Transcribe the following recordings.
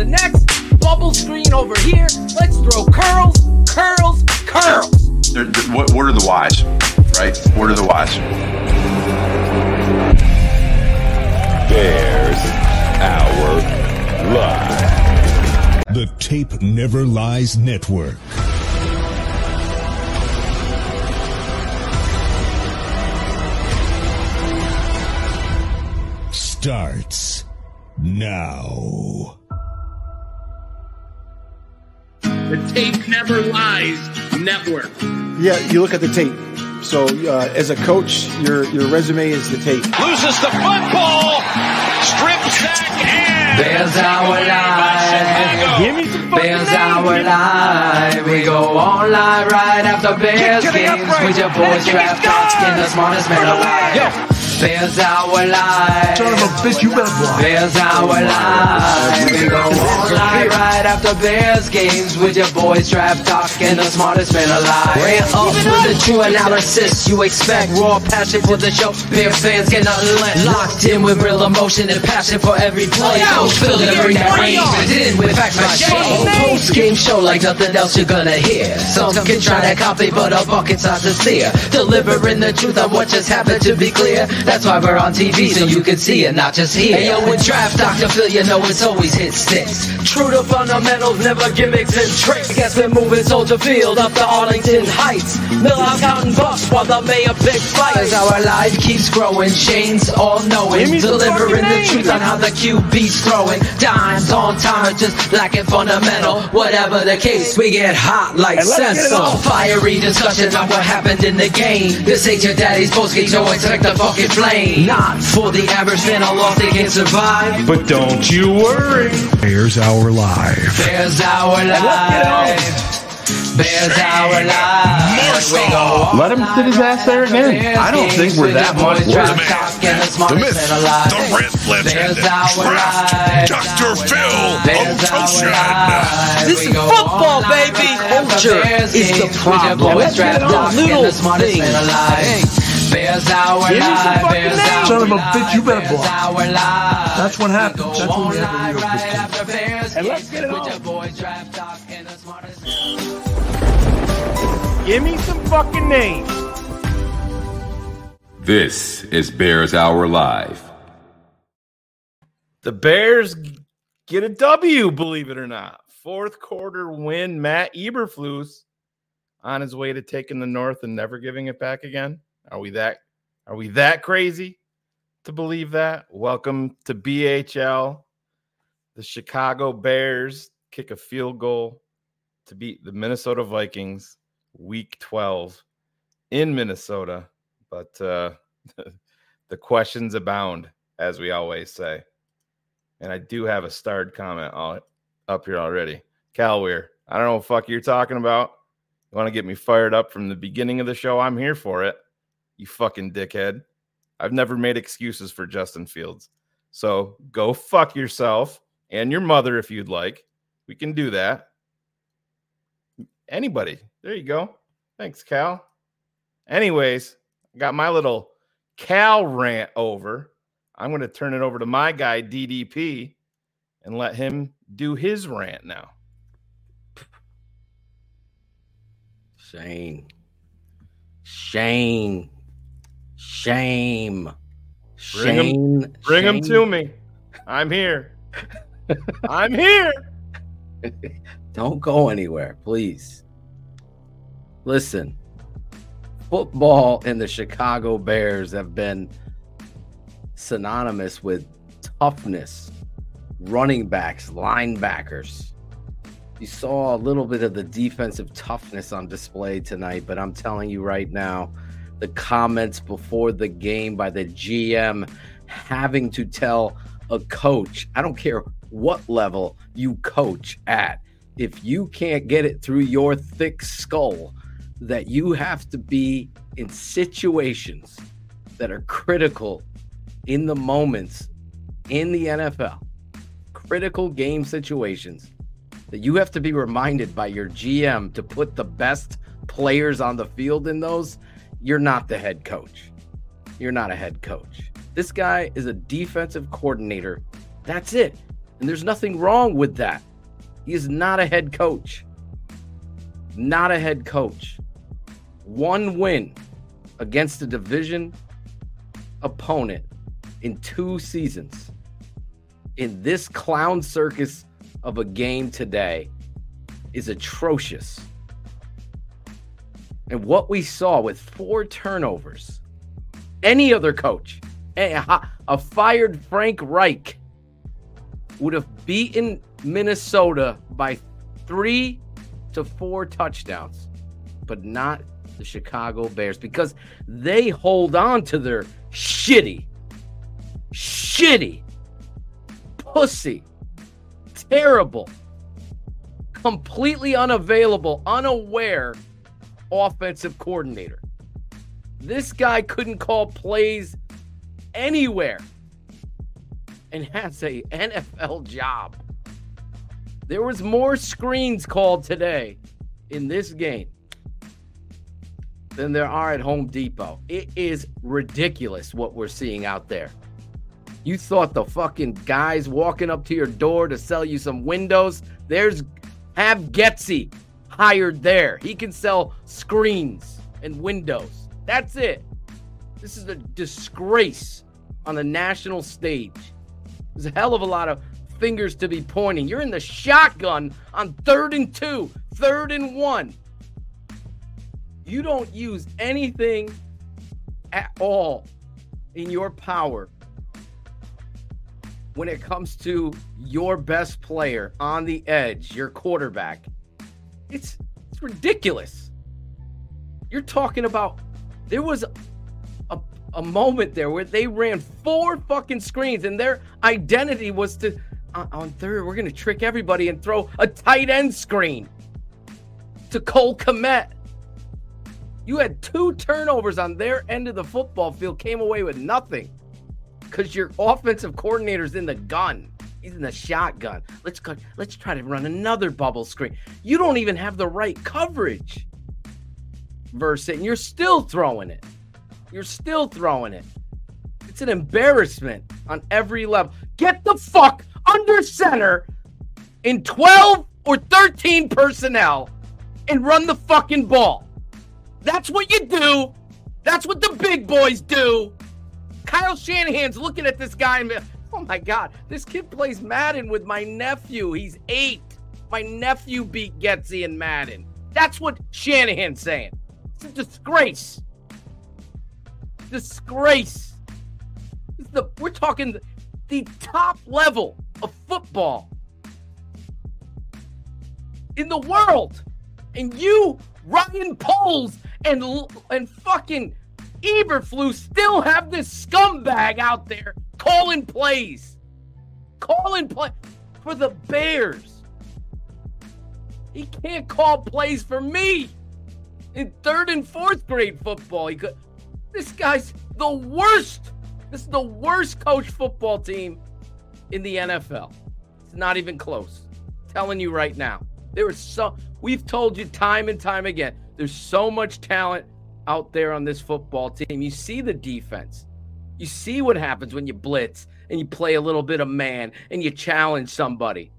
the next, bubble screen over here. Let's throw curls, curls, curls. What are the whys, right? What are the whys? Bears Hour Live. The Tape Never Lies Network. Starts now. The Tape Never Lies Network. Yeah, you look at the tape. So as a coach, your resume is the tape. Loses the football, strip sack, and Bears Hour Live. Give me some Bears Hour Live. We go on live right after Bears games with your boys draft thoughts and the smartest man alive. Yo. Bears Hour Live. Son of a bitch, you better block. Bears Hour Live. We go on live right after Bears games with your boys, draft talk, and the smartest man alive. We're up with the true analysis you expect. Raw passion for the show. Bear fans get nothing less. Locked in with real emotion and passion for every play. Coach Phil delivering that range. Fit in with facts like shit. Post game show like nothing else you're gonna hear. Some can try to copy, but our buckets are sincere. Delivering the truth on what just happened, to be clear. That's why we're on TV, so you can see it, not just hear. Hey, yo, with draft, Dr. Phil, you know it's always hit sticks. True to fundamentals, never gimmicks and tricks. Guess we're moving Soldier Field up to Arlington Heights. Mill out Mountain Bucks while the mayor big fights. As our life keeps growing, Shane's all knowing. Delivering the truth on how the QB's throwing. Dimes on time, just lacking fundamental. Whatever the case, we get hot like sensor. Fiery discussions on what happened in the game. This ain't your daddy's post-game show, expect the fucking Play. Not for the average man, a lot they can survive. But don't you worry. Bears Hour Live. Bears Hour Live. Bears Hour Live. Let him sit his ass there again. I don't think we're that much worse. The myth, the rant legend, Dr. Phil O'Toshan. This is football, baby. Culture is the problem. Let's get on little things. Bears Hour Live. Bears Hour Live. Son of a bitch, you better block. That's what happens. That's what we have to do with this. And let's get it on. Give me some fucking names. This is Bears Hour Live. The Bears get a W, believe it or not. Fourth quarter win. Matt Eberflus on his way to taking the North and never giving it back again. Are we that crazy to believe that? Welcome to BHL. The Chicago Bears kick a field goal to beat the Minnesota Vikings week 12 in Minnesota. But the questions abound, as we always say. And I do have a starred comment up here already. Cal Weir, I don't know what the fuck you're talking about. You want to get me fired up from the beginning of the show? I'm here for it. You fucking dickhead. I've never made excuses for Justin Fields. So go fuck yourself and your mother if you'd like. We can do that. Anybody. There you go. Thanks, Cal. Anyways, got my little Cal rant over. I'm going to turn it over to my guy, DDP, and let him do his rant now. Shane. Shame. Bring him to me. I'm here. I'm here. Don't go anywhere, please. Listen, football and the Chicago Bears have been synonymous with toughness, running backs, linebackers. You saw a little bit of the defensive toughness on display tonight, but I'm telling you right now, the comments before the game by the GM having to tell a coach, I don't care what level you coach at, if you can't get it through your thick skull that you have to be in situations that are critical in the moments in the NFL, critical game situations, that you have to be reminded by your GM to put the best players on the field in those, you're not the head coach. You're not a head coach. This guy is a defensive coordinator. That's it. And there's nothing wrong with that. He is not a head coach. Not a head coach. One win against a division opponent in 2 seasons. In this clown circus of a game today is atrocious. And what we saw with 4 turnovers, any other coach, a fired Frank Reich would have beaten Minnesota by 3 to 4 touchdowns, but not the Chicago Bears, because they hold on to their shitty, pussy, terrible, completely unavailable, unaware offensive coordinator. This guy couldn't call plays anywhere and has a NFL job. There was more screens called today in this game than there are at Home Depot. It is ridiculous what we're seeing out there. You thought the fucking guys walking up to your door to sell you some windows? Have Getsy hired there. He can sell screens and windows. That's it. This is a disgrace on the national stage. There's a hell of a lot of fingers to be pointing. You're in the shotgun on 3rd and 2, 3rd and 1. You don't use anything at all in your power when it comes to your best player on the edge, your quarterback. It's ridiculous. You're talking about, there was a moment there where they ran 4 fucking screens and their identity was to, on 3rd, we're going to trick everybody and throw a tight end screen to Cole Kmet. You had 2 turnovers on their end of the football field, came away with nothing because your offensive coordinator's in the gun. He's in the shotgun. Let's try to run another bubble screen. You don't even have the right coverage versus it, and you're still throwing it. It's an embarrassment on every level. Get the fuck under center in 12 or 13 personnel and run the fucking ball. That's what you do. That's what the big boys do. Kyle Shanahan's looking at this guy and, oh my God, this kid plays Madden with my nephew. He's 8. My nephew beat Getsy in Madden. That's what Shanahan's saying. It's a disgrace. We're talking the top level of football in the world. And you, Ryan Poles and fucking Eberflus, still have this scumbag out there calling plays for the Bears. He can't call plays for me in 3rd and 4th grade football. He could. This guy's the worst. This is the worst coach football team in the NFL. It's not even close. I'm telling you right now. We've told you time and time again, there's so much talent out there on this football team. You see the defense. You see what happens when you blitz and you play a little bit of man and you challenge somebody.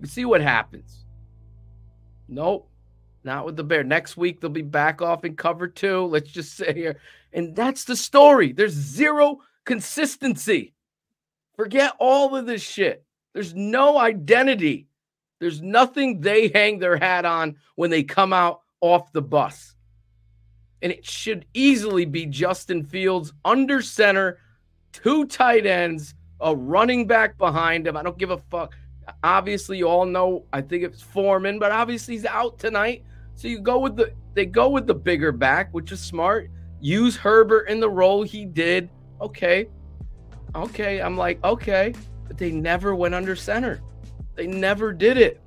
You see what happens. Nope. Not with the Bear. Next week, they'll be back off in cover 2. Let's just sit here. And that's the story. There's zero consistency. Forget all of this shit. There's no identity. There's nothing they hang their hat on when they come out off the bus. And it should easily be Justin Fields under center, 2 tight ends, a running back behind him. I don't give a fuck. Obviously, you all know, I think it's Foreman, but obviously he's out tonight. So they go with the bigger back, which is smart. Use Herbert in the role he did. Okay. I'm like, okay. But they never went under center. They never did it.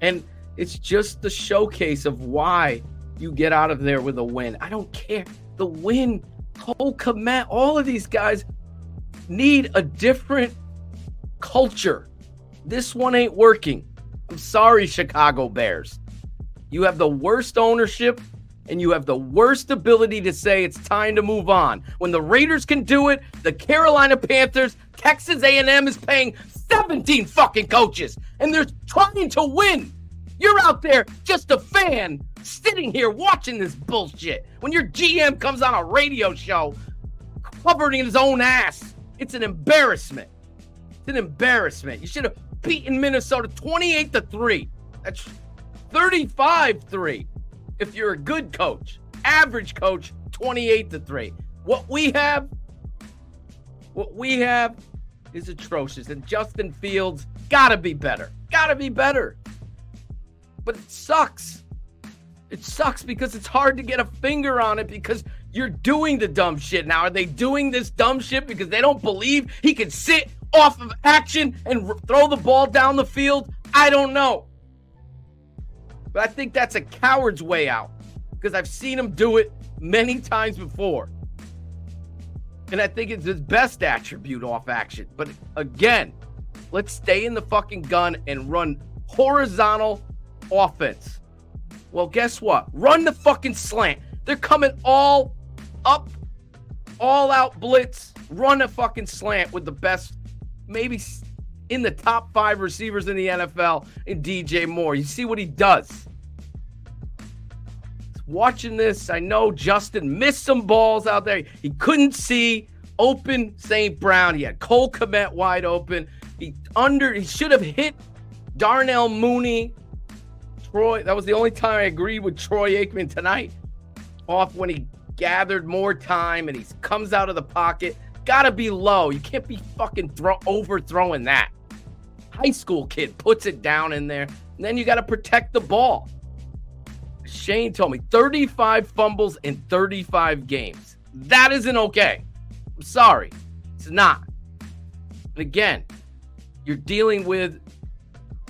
And it's just the showcase of why you get out of there with a win. I don't care. The win, Cole Kmet, all of these guys need a different culture. This one ain't working. I'm sorry, Chicago Bears. You have the worst ownership and you have the worst ability to say it's time to move on. When the Raiders can do it, the Carolina Panthers, Texas A&M is paying 17 fucking coaches, and they're trying to win. You're out there just a fan sitting here watching this bullshit. When your GM comes on a radio show covered in his own ass, it's an embarrassment. It's an embarrassment. You should have beaten Minnesota 28-3. That's 35-3. If you're a good coach, average coach, 28-3. What we have is atrocious. And Justin Fields gotta be better. Gotta be better. But it sucks. It sucks because it's hard to get a finger on it because you're doing the dumb shit. Now, are they doing this dumb shit because they don't believe he can sit off of action and throw the ball down the field? I don't know. But I think that's a coward's way out because I've seen him do it many times before. And I think it's his best attribute off action. But again, let's stay in the fucking gun and run horizontal offense. Well, guess what? Run the fucking slant. They're coming all up, all out blitz. Run a fucking slant with the best, maybe in the top 5 receivers in the NFL in DJ Moore. You see what he does. Watching this, I know Justin missed some balls out there. He couldn't see open St. Brown. He had Cole Kmet wide open. He should have hit Darnell Mooney. Troy, that was the only time I agreed with Troy Aikman tonight. Off when he gathered more time and he comes out of the pocket. Gotta be low. You can't be fucking overthrowing that. High school kid puts it down in there. And then you gotta protect the ball. Shane told me 35 fumbles in 35 games. That isn't okay. I'm sorry. It's not. And again, you're dealing with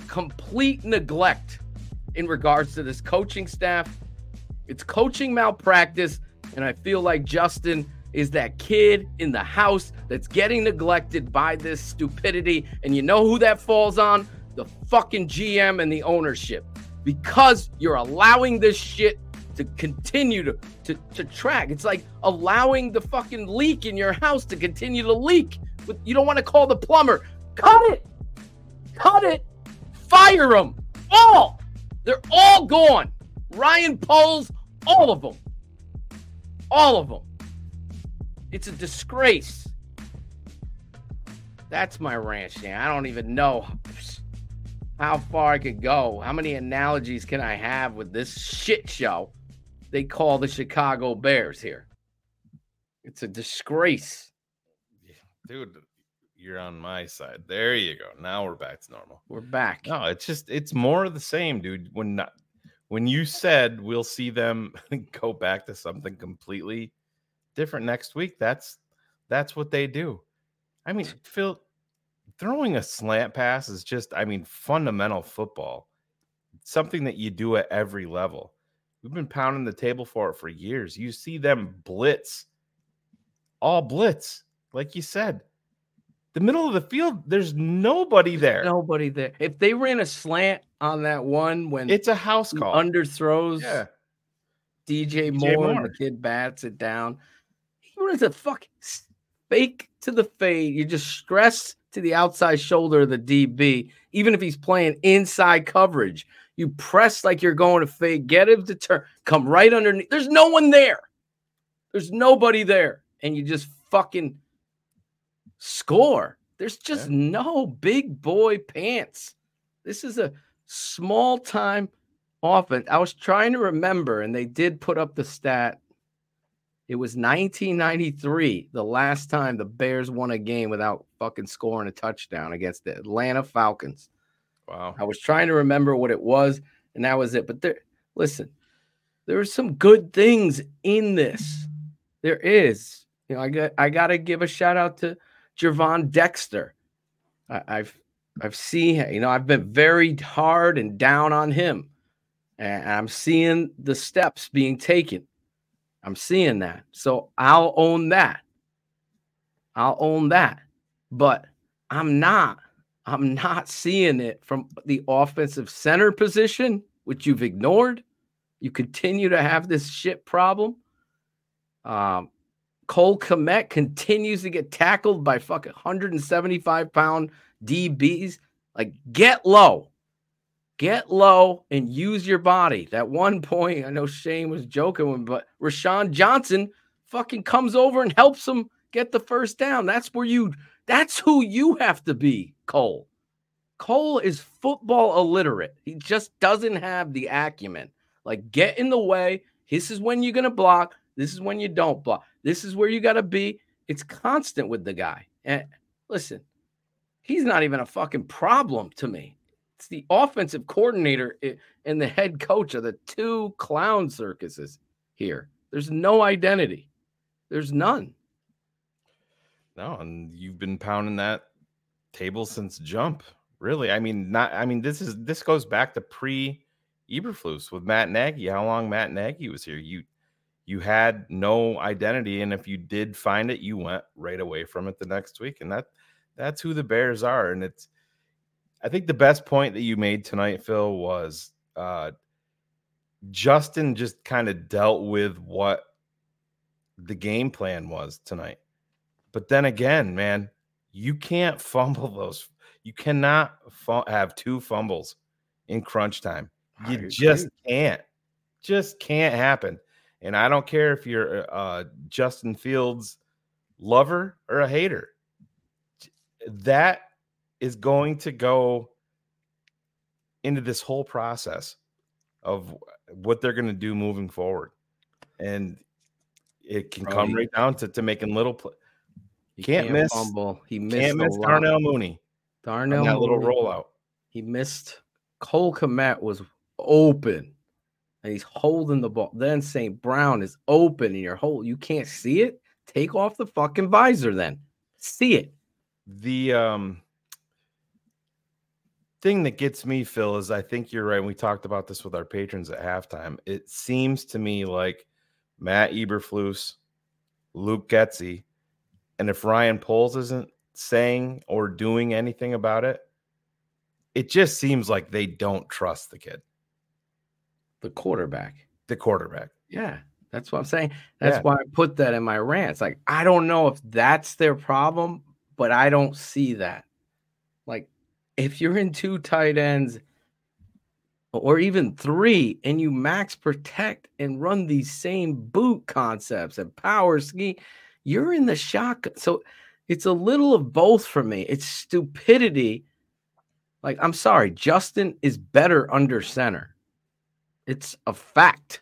complete neglect in regards to this coaching staff. It's coaching malpractice, and I feel like Justin is that kid in the house that's getting neglected by this stupidity. And you know who that falls on? The fucking GM and the ownership. Because you're allowing this shit to continue to track. It's like allowing the fucking leak in your house to continue to leak. You don't want to call the plumber. Cut it. Fire them. All. They're all gone. Ryan Poles, all of them. All of them. It's a disgrace. That's my rant, Shane. I don't even know how far I could go. How many analogies can I have with this shit show they call the Chicago Bears here? It's a disgrace. Yeah, dude, you're on my side. There you go. Now we're back to normal. We're back. No, it's more of the same, dude. When you said we'll see them go back to something completely different next week, that's what they do. I mean, Phil, throwing a slant pass is just, I mean, fundamental football. It's something that you do at every level. We've been pounding the table for it for years. You see them blitz, all blitz, like you said. The middle of the field, there's nobody there. Nobody there. If they ran a slant on that one when it's a house call, underthrows, yeah. DJ Moore and the kid bats it down. He runs a fucking fake to the fade. You just stress to the outside shoulder of the DB, even if he's playing inside coverage. You press like you're going to fade, get him to turn, come right underneath. There's no one there. There's nobody there. And you just fucking score. There's just no big boy pants. This is a small time offense. I was trying to remember, and they did put up the stat. It was 1993, the last time the Bears won a game without fucking scoring a touchdown against the Atlanta Falcons. Wow. I was trying to remember what it was, and that was it. But there are some good things in this. There is. You know, I got to give a shout out to Javon Dexter. I've seen him. You know, I've been very hard and down on him, and I'm seeing the steps being taken. I'm seeing that, so I'll own that. But I'm not seeing it from the offensive center position, which you've ignored. You continue to have this shit problem. Cole Kmet continues to get tackled by fucking 175-pound DBs. Like, get low. Get low and use your body. At one point, I know Shane was joking, but Roschon Johnson fucking comes over and helps him get the first down. That's who you have to be, Cole. Cole is football illiterate. He just doesn't have the acumen. Like, get in the way. This is when you're going to block. This is when you don't block. This is where you got to be. It's constant with the guy. And listen, he's not even a fucking problem to me. It's the offensive coordinator and the head coach are the two clown circuses here. There's no identity. There's none. No, and you've been pounding that table since jump. Really, this goes back to pre-Eberflus with Matt Nagy. How long Matt Nagy was here, you had no identity, and if you did find it, you went right away from it the next week, and that's who the Bears are. And it's, I think the best point that you made tonight, Phil, was Justin just kind of dealt with what the game plan was tonight. But then again, man, you can't fumble those. You cannot have two fumbles in crunch time. You just can't. Just can't happen. And I don't care if you're a Justin Fields lover or a hater. That is going to go into this whole process of what they're going to do moving forward. And it can come right down to making little plays. He can't miss. Fumble. He missed. Can't miss Darnell Mooney. Darnell, that little rollout. He missed. Cole Kmet was open, and he's holding the ball. Then St. Brown is open, and you can't see it. Take off the fucking visor, then see it. The thing that gets me, Phil, is I think you're right. We talked about this with our patrons at halftime. It seems to me like Matt Eberflus, Luke Getsy, and if Ryan Poles isn't saying or doing anything about it, it just seems like they don't trust the kid. The quarterback. Yeah, that's what I'm saying. That's why I put that in my rants. Like, I don't know if that's their problem, but I don't see that. Like, if you're in two tight ends or even three and you max protect and run these same boot concepts and power ski, you're in the shotgun. So it's a little of both for me. It's stupidity. Like, I'm sorry, Justin is better under center. It's a fact.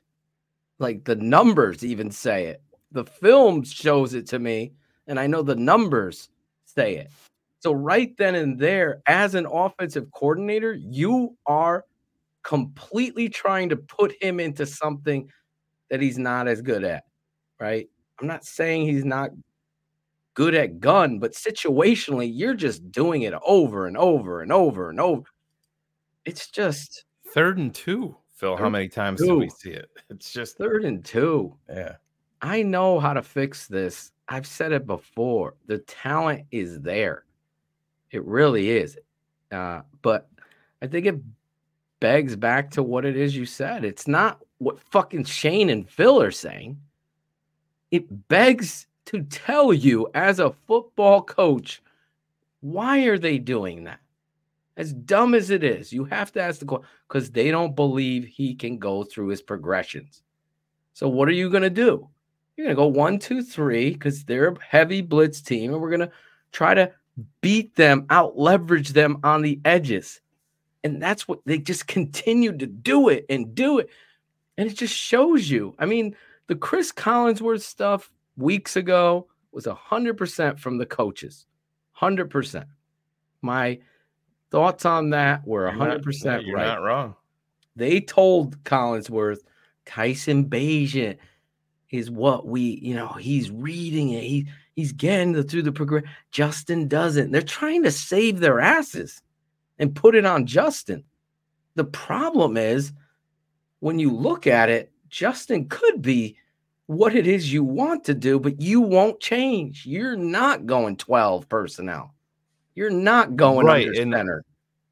Like, the numbers even say it. The film shows it to me, and I know the numbers say it. So right then and there, as an offensive coordinator, you are completely trying to put him into something that he's not as good at, right? I'm not saying he's not good at gun, but situationally, you're just doing it over and over and over and over. It's just 3rd and 2, Phil. How many times do we see it? It's just 3rd and 2. Yeah. I know how to fix this. I've said it before. The talent is there. It really is. But I think it begs back to what it is you said. It's not what fucking Shane and Phil are saying. It begs to tell you as a football coach, why are they doing that? As dumb as it is, you have to ask the question, because they don't believe he can go through his progressions. So what are you going to do? You're going to go 1, 2, 3, because they're a heavy blitz team, and we're going to try to beat them, out-leverage them on the edges. And that's what they just continued to do it. And it just shows you. I mean, the Chris Collinsworth stuff weeks ago was 100% from the coaches. 100%. My thoughts on that were 100% right. You're not wrong. They told Collinsworth, Tyson Bagent is what he's reading it. He's getting through the progress. Justin doesn't. They're trying to save their asses and put it on Justin. The problem is, when you look at it, Justin could be what it is you want to do, but you won't change. You're not going 12 personnel. You're not going under center.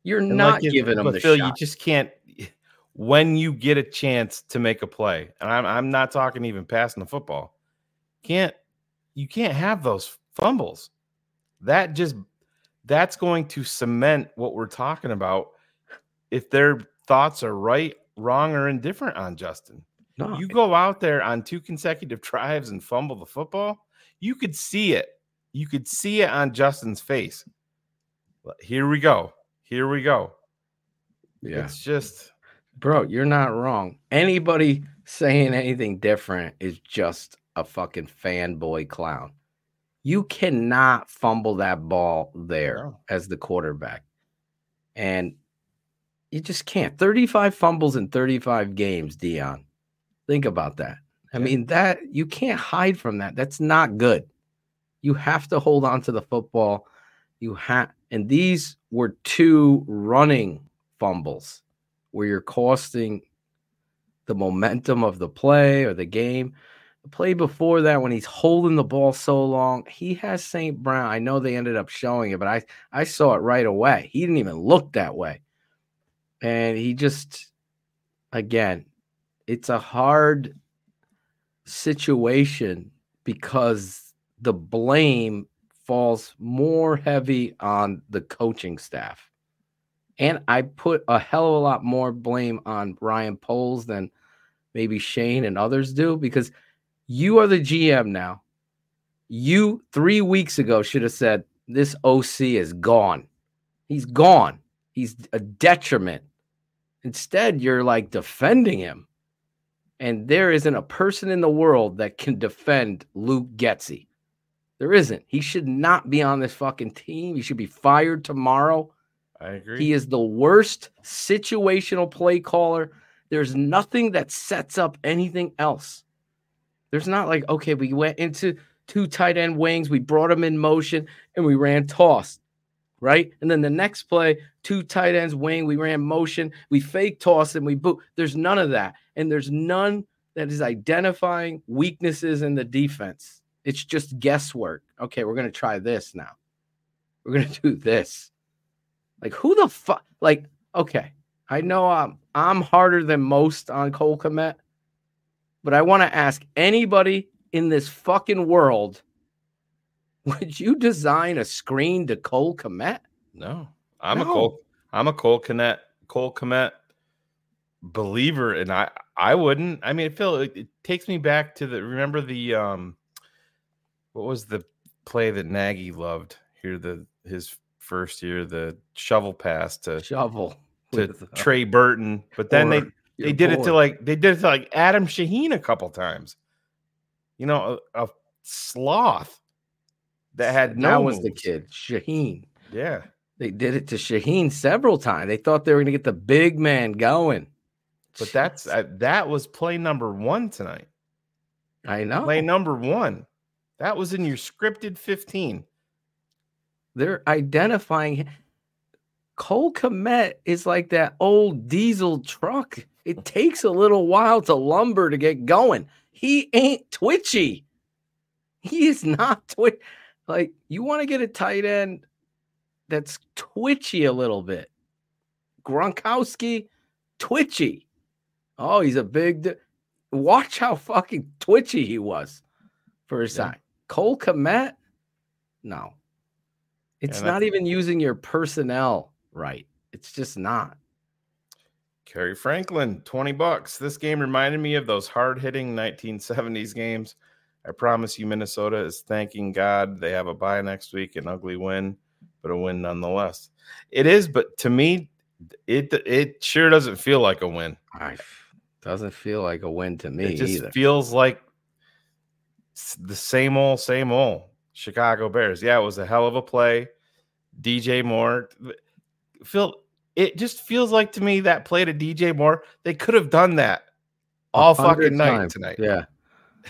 You're not giving them the shot. You just can't. when you get a chance to make a play. And I'm not talking even passing the football. You can't have those fumbles. That's going to cement what we're talking about. If their thoughts are right, wrong, or indifferent on Justin, you go out there on two consecutive drives and fumble the football, you could see it. You could see it on Justin's face. Here we go. Yeah. It's just, bro, you're not wrong. Anybody saying anything different is just a fucking fanboy clown. You cannot fumble that ball there as the quarterback. And you just can't. 35 fumbles in 35 games, Dion. Think about that. I mean, that you can't hide from that. That's not good. You have to hold on to the football. And these were two running fumbles where you're costing the momentum of the play or the game. The play before that, when he's holding the ball so long, he has St. Brown. I know they ended up showing it, but I saw it right away. He didn't even look that way. And he just, again, it's a hard situation because the blame falls more heavy on the coaching staff. And I put a hell of a lot more blame on Ryan Poles than maybe Shane and others do, because you are the GM now. You 3 weeks ago should have said, this OC is gone. He's gone. He's a detriment. Instead, you're like defending him. And there isn't a person in the world that can defend Luke Getsy. There isn't. He should not be on this fucking team. He should be fired tomorrow. I agree. He is the worst situational play caller. There's nothing that sets up anything else. There's not like, okay, we went into two tight end wings, we brought them in motion, and we ran toss, right? And then the next play, two tight ends wing, we ran motion, we fake toss, and we boot. There's none of that. And there's none that is identifying weaknesses in the defense. It's just guesswork. Okay, we're going to try this now. We're going to do this. Like, who the fuck? Like, okay, I know I'm harder than most on Cole Kmet, but I want to ask anybody in this fucking world, would you design a screen to Cole Kmet? No, I'm a Cole Kmet believer, and I wouldn't. I mean, Phil, it takes me back to what was the play that Nagy loved here? His first year, the shovel pass to Trey Burton, but then they did it to Adam Shaheen a couple times. You know, a sloth that had no moves. Was the kid Shaheen. Yeah, they did it to Shaheen several times. They thought they were going to get the big man going, but that was play number one tonight. I know, play number one. That was in your scripted 15. They're identifying. Cole Kmet is like that old diesel truck. It takes a little while to lumber to get going. He ain't twitchy. He is not twitchy. Like, you want to get a tight end that's twitchy a little bit. Gronkowski, twitchy. Oh, he's a big watch how fucking twitchy he was for his time. Cole Kmet? No. It's not even using your personnel right. It's just not. Kerry Franklin, $20. This game reminded me of those hard-hitting 1970s games. I promise you Minnesota is thanking God they have a bye next week, an ugly win, but a win nonetheless. It is, but to me, it sure doesn't feel like a win. It doesn't feel like a win to me either. It just feels like the same old Chicago Bears. Yeah, it was a hell of a play. DJ Moore. Phil, it just feels like to me that play to DJ Moore, they could have done that all fucking night tonight. Yeah.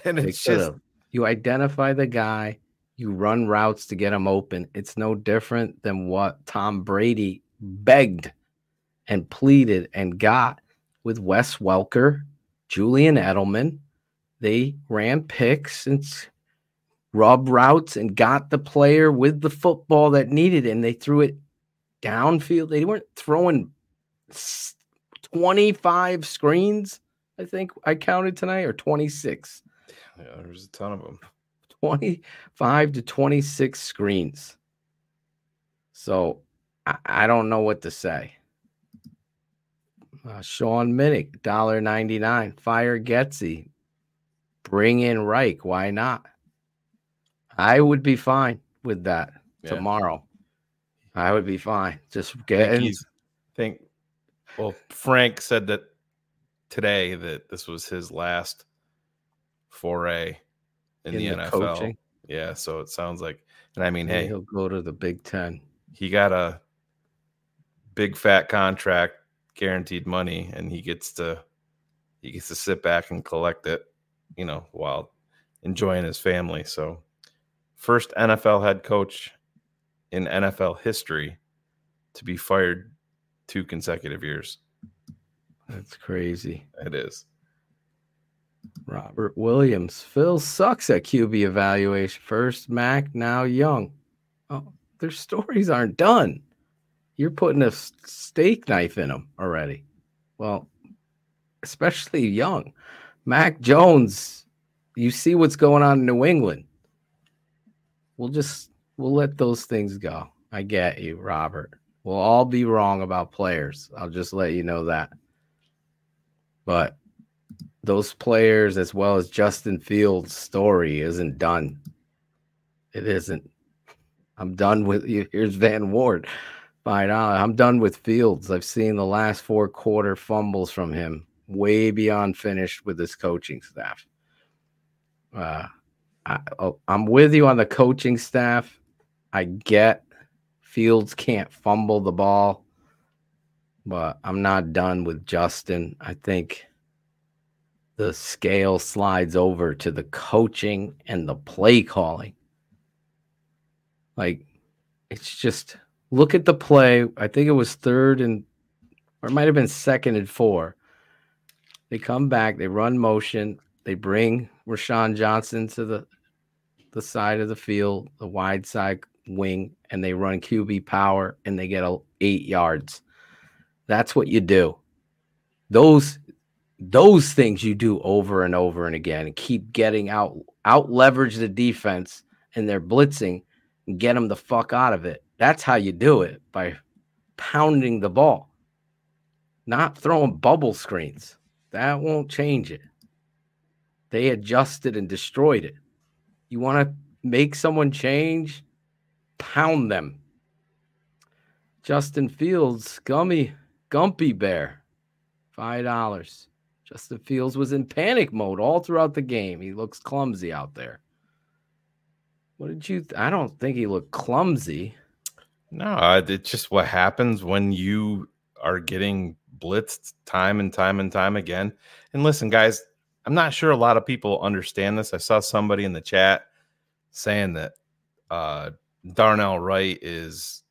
And it's just, you identify the guy, you run routes to get him open. It's no different than what Tom Brady begged and pleaded and got with Wes Welker, Julian Edelman. They ran picks and rub routes and got the player with the football that needed, and they threw it downfield. They weren't throwing 25 screens, I think I counted tonight, or 26. Yeah, there's a ton of them. 25 to 26 screens. So I don't know what to say. Sean Minnick, $1.99. Fire Getsy. Bring in Reich. Why not? I would be fine with that tomorrow. I would be fine. Just getting. Well, Frank said that today that this was his last foray in the NFL. Coaching. Yeah, so it sounds like, and I mean, hey, he'll go to the Big Ten. He got a big fat contract, guaranteed money, and he gets to sit back and collect it, you know, while enjoying his family. So, first NFL head coach in NFL history to be fired 2 consecutive years. That's crazy. It is. Robert Williams. Phil sucks at QB evaluation. First Mac, now Young. Oh, their stories aren't done. You're putting a steak knife in them already. Well, especially Young. Mac Jones, you see what's going on in New England. We'll let those things go. I get you, Robert. We'll all be wrong about players. I'll just let you know that. But those players, as well as Justin Fields' story, isn't done. It isn't. I'm done with you. Here's Van Ward. $5. I'm done with Fields. I've seen the last 4 quarter fumbles from him. Way beyond finished with his coaching staff. I'm with you on the coaching staff. I get Fields can't fumble the ball, but I'm not done with Justin. I think the scale slides over to the coaching and the play calling. Like, it's just look at the play. I think it was 2nd and 4. They come back. They run motion. They bring Roschon Johnson to the side of the field, the wide side wing, and they run QB power, and they get 8 yards. That's what you do. Those things you do over and over and again, and keep getting out leverage the defense and their blitzing and get them the fuck out of it. That's how you do it, by pounding the ball, not throwing bubble screens. That won't change it. They adjusted and destroyed it. You want to make someone change? Pound them. Justin Fields, Gumpy Bear, $5. Justin Fields was in panic mode all throughout the game. He looks clumsy out there. What did you? I don't think he looked clumsy. No, it's just what happens when you are getting blitzed time and time again. And listen, guys, I'm not sure a lot of people understand this. I saw somebody in the chat saying that Darnell Wright is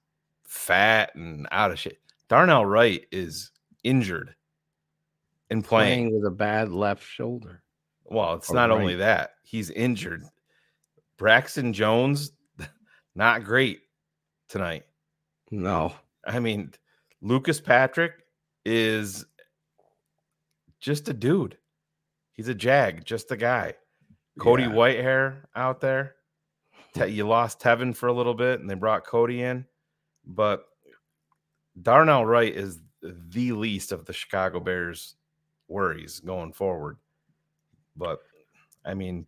fat and out of shape. Darnell Wright is injured and playing with a bad left shoulder. Well, it's not only that. He's injured. Braxton Jones, not great tonight. No. I mean, Lucas Patrick is just a dude. He's a jag, just a guy. Cody Whitehair out there. You lost Tevin for a little bit, and they brought Cody in. But Darnell Wright is the least of the Chicago Bears' worries going forward. But, I mean,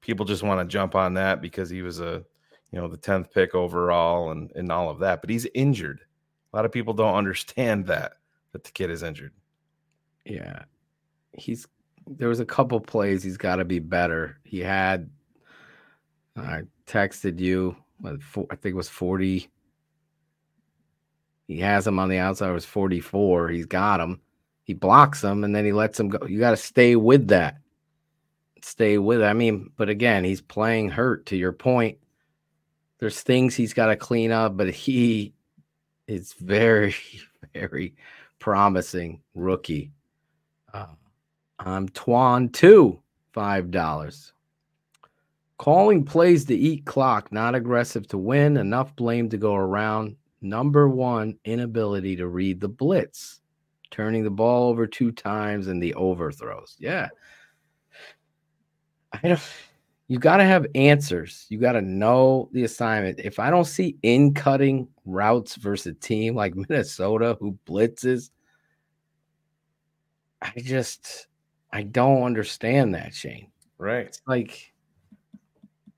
people just want to jump on that because he was the 10th pick overall and all of that. But he's injured. A lot of people don't understand that the kid is injured. Yeah. There was a couple plays he's got to be better. He had – I texted you. I think it was 40. He has him on the outside. It was 44. He's got him. He blocks him, and then he lets him go. You got to stay with that. Stay with it. I mean, but again, he's playing hurt, to your point. There's things he's got to clean up, but he is very, very promising rookie. I'm Twan, too, $5. Calling plays to eat clock, not aggressive to win, enough blame to go around. Number 1, inability to read the blitz. turning the ball over two times, and the overthrows. Yeah. You got to have answers. You got to know the assignment. If I don't see in-cutting routes versus a team like Minnesota who blitzes, I don't understand that, Shane. Right. It's like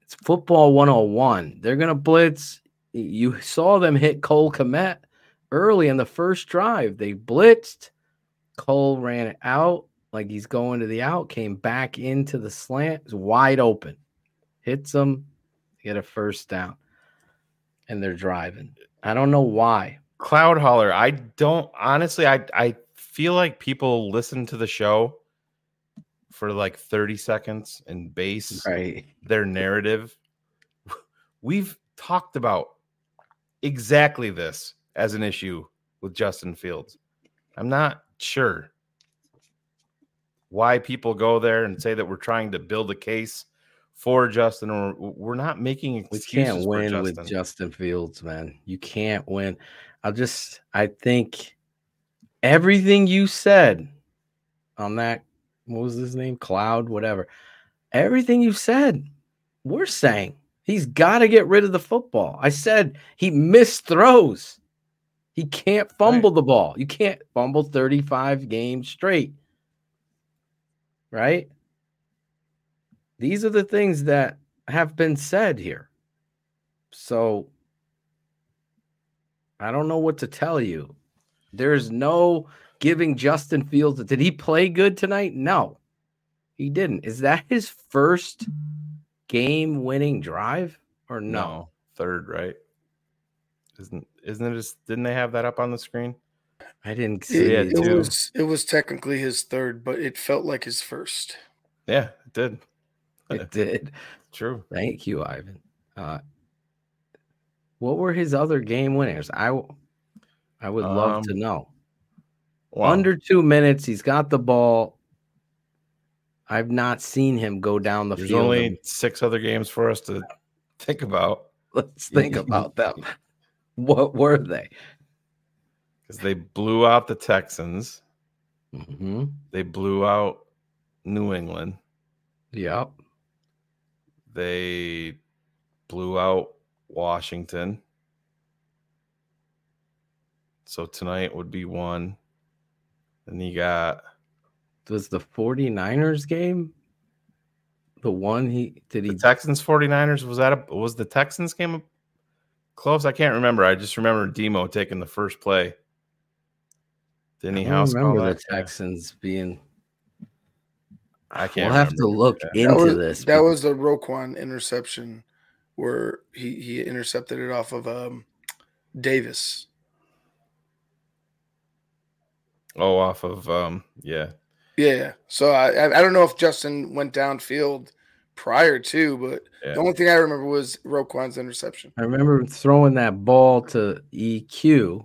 it's football 101. They're going to blitz. You saw them hit Cole Kmet early in the first drive. They blitzed. Cole ran it out. Like he's going to the out, came back into the slant, is wide open, hits him, get a first down, and they're driving. I don't know why. Cloud Holler, I don't honestly. I feel like people listen to the show for like 30 seconds and base their narrative. We've talked about exactly this as an issue with Justin Fields. I'm not sure why people go there and say that we're trying to build a case for Justin, or we're not making excuses. We can't win for Justin. With Justin Fields, man. You can't win. I think everything you said on that, what was his name? Cloud, whatever. Everything you said, we're saying he's got to get rid of the football. I said he missed throws. He can't fumble the ball. You can't fumble 35 games straight. Right? These are the things that have been said here. So I don't know what to tell you. There's no giving Justin Fields. Did he play good tonight? No, he didn't. Is that his first game winning drive or no? No, third, right? Isn't it just, didn't they have that up on the screen? I didn't see it. It was technically his third, but it felt like his first. Yeah, it did. It did. True. Thank you, Ivan. What were his other game winners? I would love to know. Wow. Under 2 minutes, he's got the ball. I've not seen him go down the field. There's only 6 other games for us to think about. Let's think about them. What were they? Because they blew out the Texans. Mm-hmm. They blew out New England. Yep. They blew out Washington. So tonight would be one. Then you got... Was the 49ers game the one he... Did he... The Texans 49ers, was the Texans game close? I can't remember. I just remember Demo taking the first play. Didn't he house call the Texans being? I can't. We'll have to look into this. That was the Roquan interception, where he intercepted it off of Davis. Oh, off of yeah. So I don't know if Justin went downfield prior to, but the only thing I remember was Roquan's interception. I remember throwing that ball to EQ.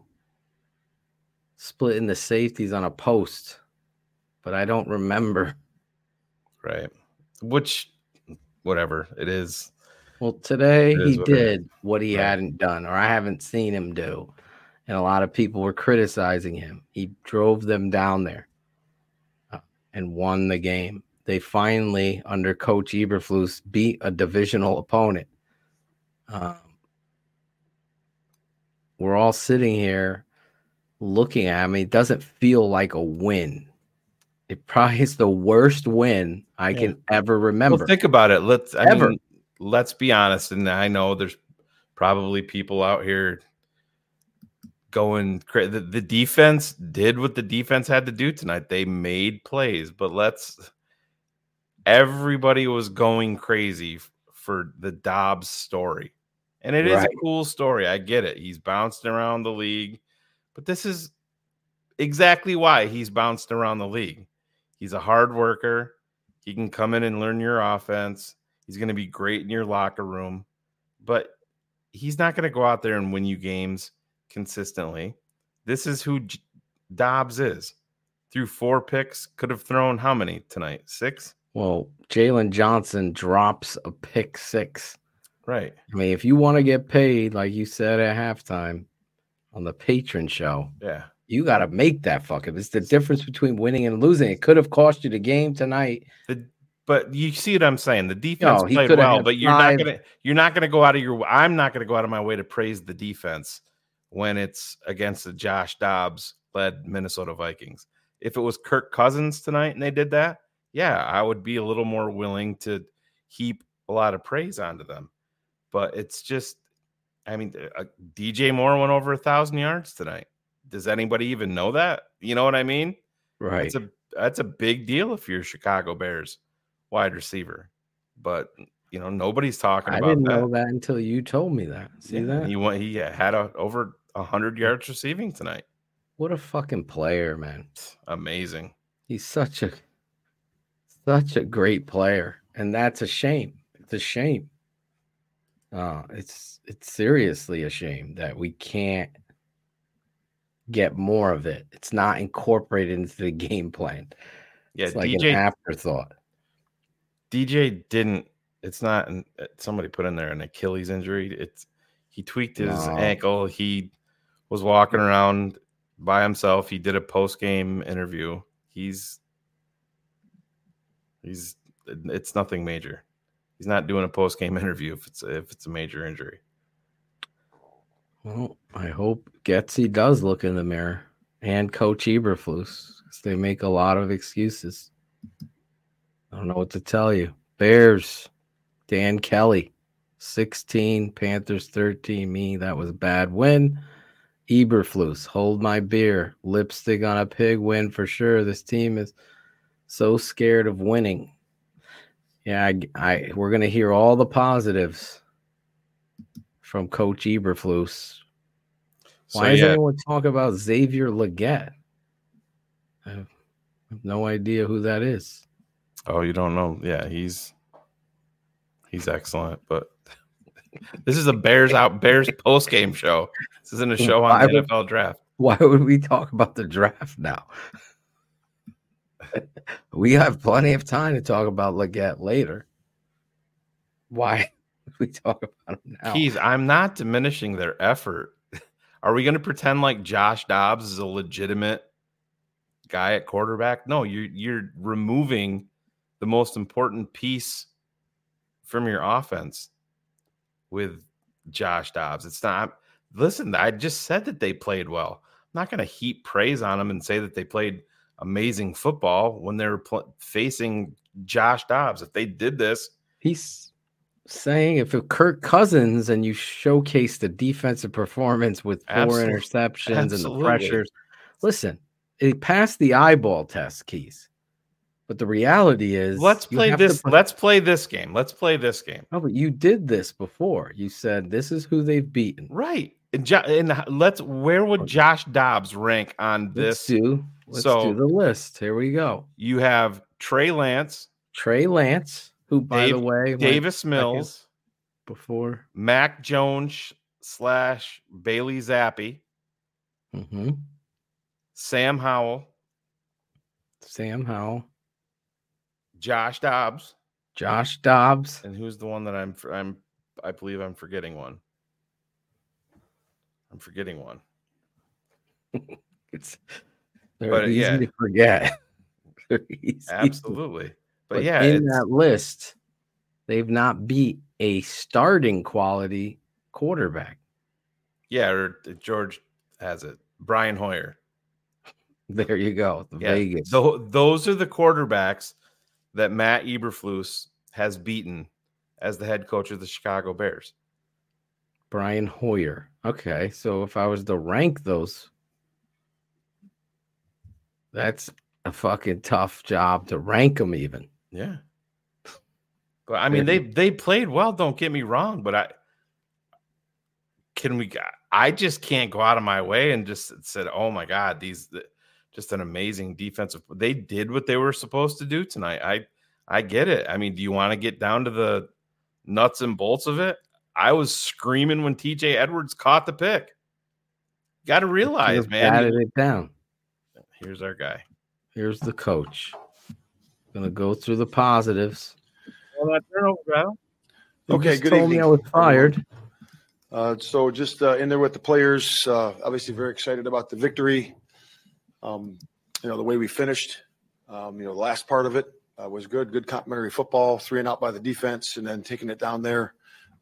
Splitting the safeties on a post, but I don't remember. Right. Which, whatever it is. Well, today he did what he hadn't done, or I haven't seen him do. And a lot of people were criticizing him. He drove them down there and won the game. They finally, under Coach Eberflus, beat a divisional opponent. We're all sitting here looking at me, it doesn't feel like a win. It probably is the worst win I can ever remember. Well, think about it. Let's be honest. And I know there's probably people out here going crazy. The defense did what the defense had to do tonight. They made plays, but everybody was going crazy for the Dobbs story. And it is a cool story. I get it. He's bounced around the league. But this is exactly why he's bounced around the league. He's a hard worker. He can come in and learn your offense. He's going to be great in your locker room. But he's not going to go out there and win you games consistently. This is who Dobbs is. Threw 4 picks. Could have thrown how many tonight? 6? Well, Jalen Johnson drops a pick 6. Right. I mean, if you want to get paid, like you said at halftime, on the patron show, You got to make that fuck up. It's the difference between winning and losing. It could have cost you the game tonight. But you see what I'm saying? The defense played well, but you're not gonna go out of your. I'm not gonna go out of my way to praise the defense when it's against the Josh Dobbs led Minnesota Vikings. If it was Kirk Cousins tonight and they did that, yeah, I would be a little more willing to heap a lot of praise onto them. But it's just, I mean, DJ Moore went over 1,000 yards tonight. Does anybody even know that? You know what I mean? Right. That's a big deal if you're Chicago Bears wide receiver. But, you know, nobody's talking about that. I didn't know that until you told me that. See that? He had over 100 yards receiving tonight. What a fucking player, man. Amazing. He's such a great player. And that's a shame. It's a shame. It's seriously a shame that we can't get more of it. It's not incorporated into the game plan. Yeah, it's like DJ, an afterthought. DJ didn't. It's not. Somebody put in there an Achilles injury. He tweaked his ankle. He was walking around by himself. He did a post-game interview. He's. It's nothing major. He's not doing a post-game interview if it's a major injury. Well, I hope Getsy does look in the mirror, and Coach Eberflus, because they make a lot of excuses. I don't know what to tell you. Bears, Dan Kelly, 16, Panthers 13. Me, that was a bad win. Eberflus, hold my beer. Lipstick on a pig win for sure. This team is so scared of winning. Yeah, we're going to hear all the positives from Coach Eberflus. Why does anyone talk about Xavier Legette? I have no idea who that is. Oh, you don't know? Yeah, he's excellent. But this is a Bears post game show. This isn't a show on the NFL draft. Why would we talk about the draft now? We have plenty of time to talk about Legette later. Why? We talk about him now. Geez, I'm not diminishing their effort. Are we going to pretend like Josh Dobbs is a legitimate guy at quarterback? No, you're removing the most important piece from your offense with Josh Dobbs. It's not. Listen, I just said that they played well. I'm not going to heap praise on them and say that they played amazing football when they were facing Josh Dobbs. If they did this, he's saying if it's Kirk Cousins and you showcase the defensive performance with four interceptions and the pressures. Listen, it passed the eyeball test, Keys. But the reality is let's play this game. Let's play this game. No, but you did this before. You said this is who they've beaten. Right. Where would Josh Dobbs rank on this? Let's do the list. Here we go. You have Trey Lance. Who, by the way, Davis Mills before Mac Jones / Bailey Zappi, mm-hmm. Sam Howell, Josh Dobbs, and who's the one that I believe I'm forgetting one. It's easy to forget. Absolutely. But yeah, in that list, they've not beat a starting quality quarterback. Yeah, or George has it. Brian Hoyer. There you go. Vegas. So those are the quarterbacks that Matt Eberflus has beaten as the head coach of the Chicago Bears. Brian Hoyer. Okay, so if I was to rank those, that's a fucking tough job to rank them even. Yeah. But I mean, they played well, don't get me wrong, but I just can't go out of my way and just said, oh my God, just an amazing defensive. They did what they were supposed to do tonight. I get it. I mean, do you want to get down to the nuts and bolts of it? I was screaming when TJ Edwards caught the pick. Got to realize, man. Batted it down. Here's our guy. Here's the coach. Gonna go through the positives. Well, okay, good evening. I was fired. So just in there with the players, obviously very excited about the victory. The way we finished, the last part of it was good. Good complimentary football, 3 and out by the defense, and then taking it down there,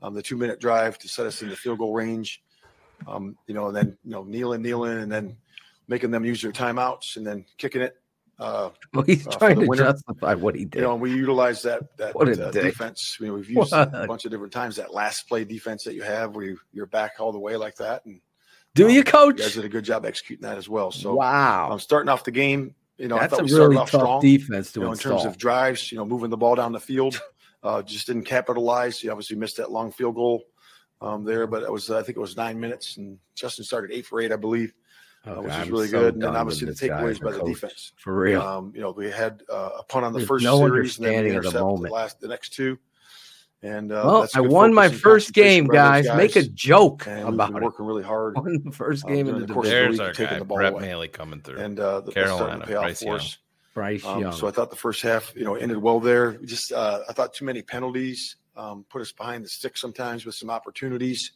the 2-minute drive to set us in the field goal range. And then kneeling, and then making them use their timeouts, and then kicking it. He's trying to justify what he did. And we utilized that defense. We've used it a bunch of different times. That last play defense that you have, where you're back all the way like that. And do you, coach? You guys did a good job executing that as well. So wow, starting off the game, that's I thought we started off strong. Defense to install. In terms of drives, moving the ball down the field, just didn't capitalize. You obviously missed that long field goal there, but it was I think it was 9 minutes, and Justin started 8 for 8, I believe. Which is really good, and then obviously the takeaways by the defense. For real, we had a punt on the first series, and then we intercepted the next two. And I won my first game, guys. Make a joke about it. Working really hard. Won the first game in the division. There's our guy, Brett Mailey, coming through, and Carolina, Bryce Young. So I thought the first half, ended well there. Just I thought too many penalties put us behind the stick sometimes with some opportunities.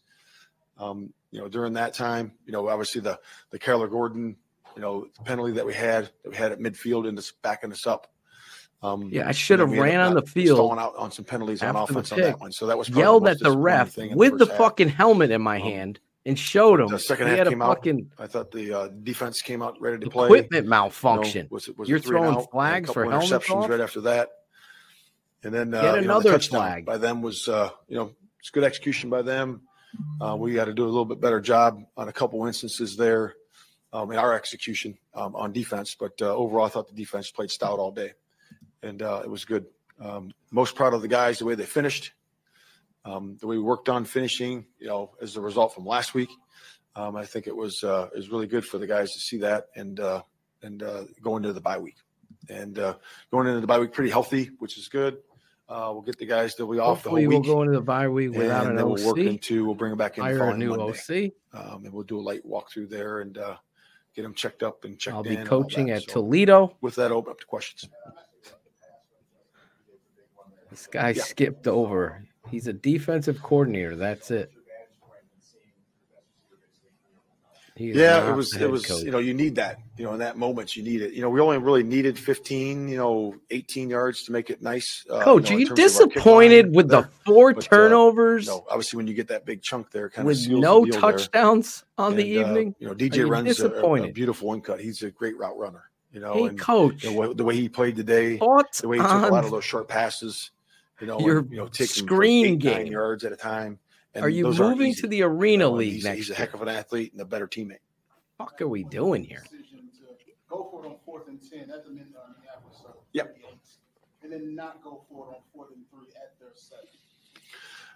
During that time, obviously the Kyler Gordon, the penalty that we had at midfield and just backing us up. I should have ran on the field, stalling out on some penalties on offense on that one. So that was yelled at the ref with the fucking helmet in my hand and showed him. The second half came out. I thought the defense came out ready to play. Equipment malfunction. You're throwing flags for helmets right after that, and then another flag by them was it's good execution by them. We got to do a little bit better job on a couple instances there in our execution on defense. But overall, I thought the defense played stout all day, and it was good. Most proud of the guys, the way they finished, the way we worked on finishing, as a result from last week. I think it was really good for the guys to see that and going into the bye week. And going into the bye week pretty healthy, which is good. We'll get the guys that we off the whole week. We'll go into the bye week without an OC. We'll bring them back in. Hire a new Monday. OC. And we'll do a light walkthrough there and get them checked up and checked in. I'll be coaching at Toledo. With that, open up to questions. This guy skipped over. He's a defensive coordinator. That's it. It was coach. You need that, in that moment you need it. We only really needed 15, 18 yards to make it nice. Coach, are you disappointed with the 4 turnovers? Obviously when you get that big chunk there, kind of with no touchdowns on the evening. DJ runs a beautiful one cut. He's a great route runner, coach. The way he played today, the way he took a lot of those short passes, taking screen 8-9 yards at a time. And are you moving to the Arena League next year? He's a heck of an athlete and a better teammate. What the fuck are we doing here? Go for it on 4th and 10 at the midline Minneapolis circle. Yep. And then not go for it on 4th and 3 at their 7.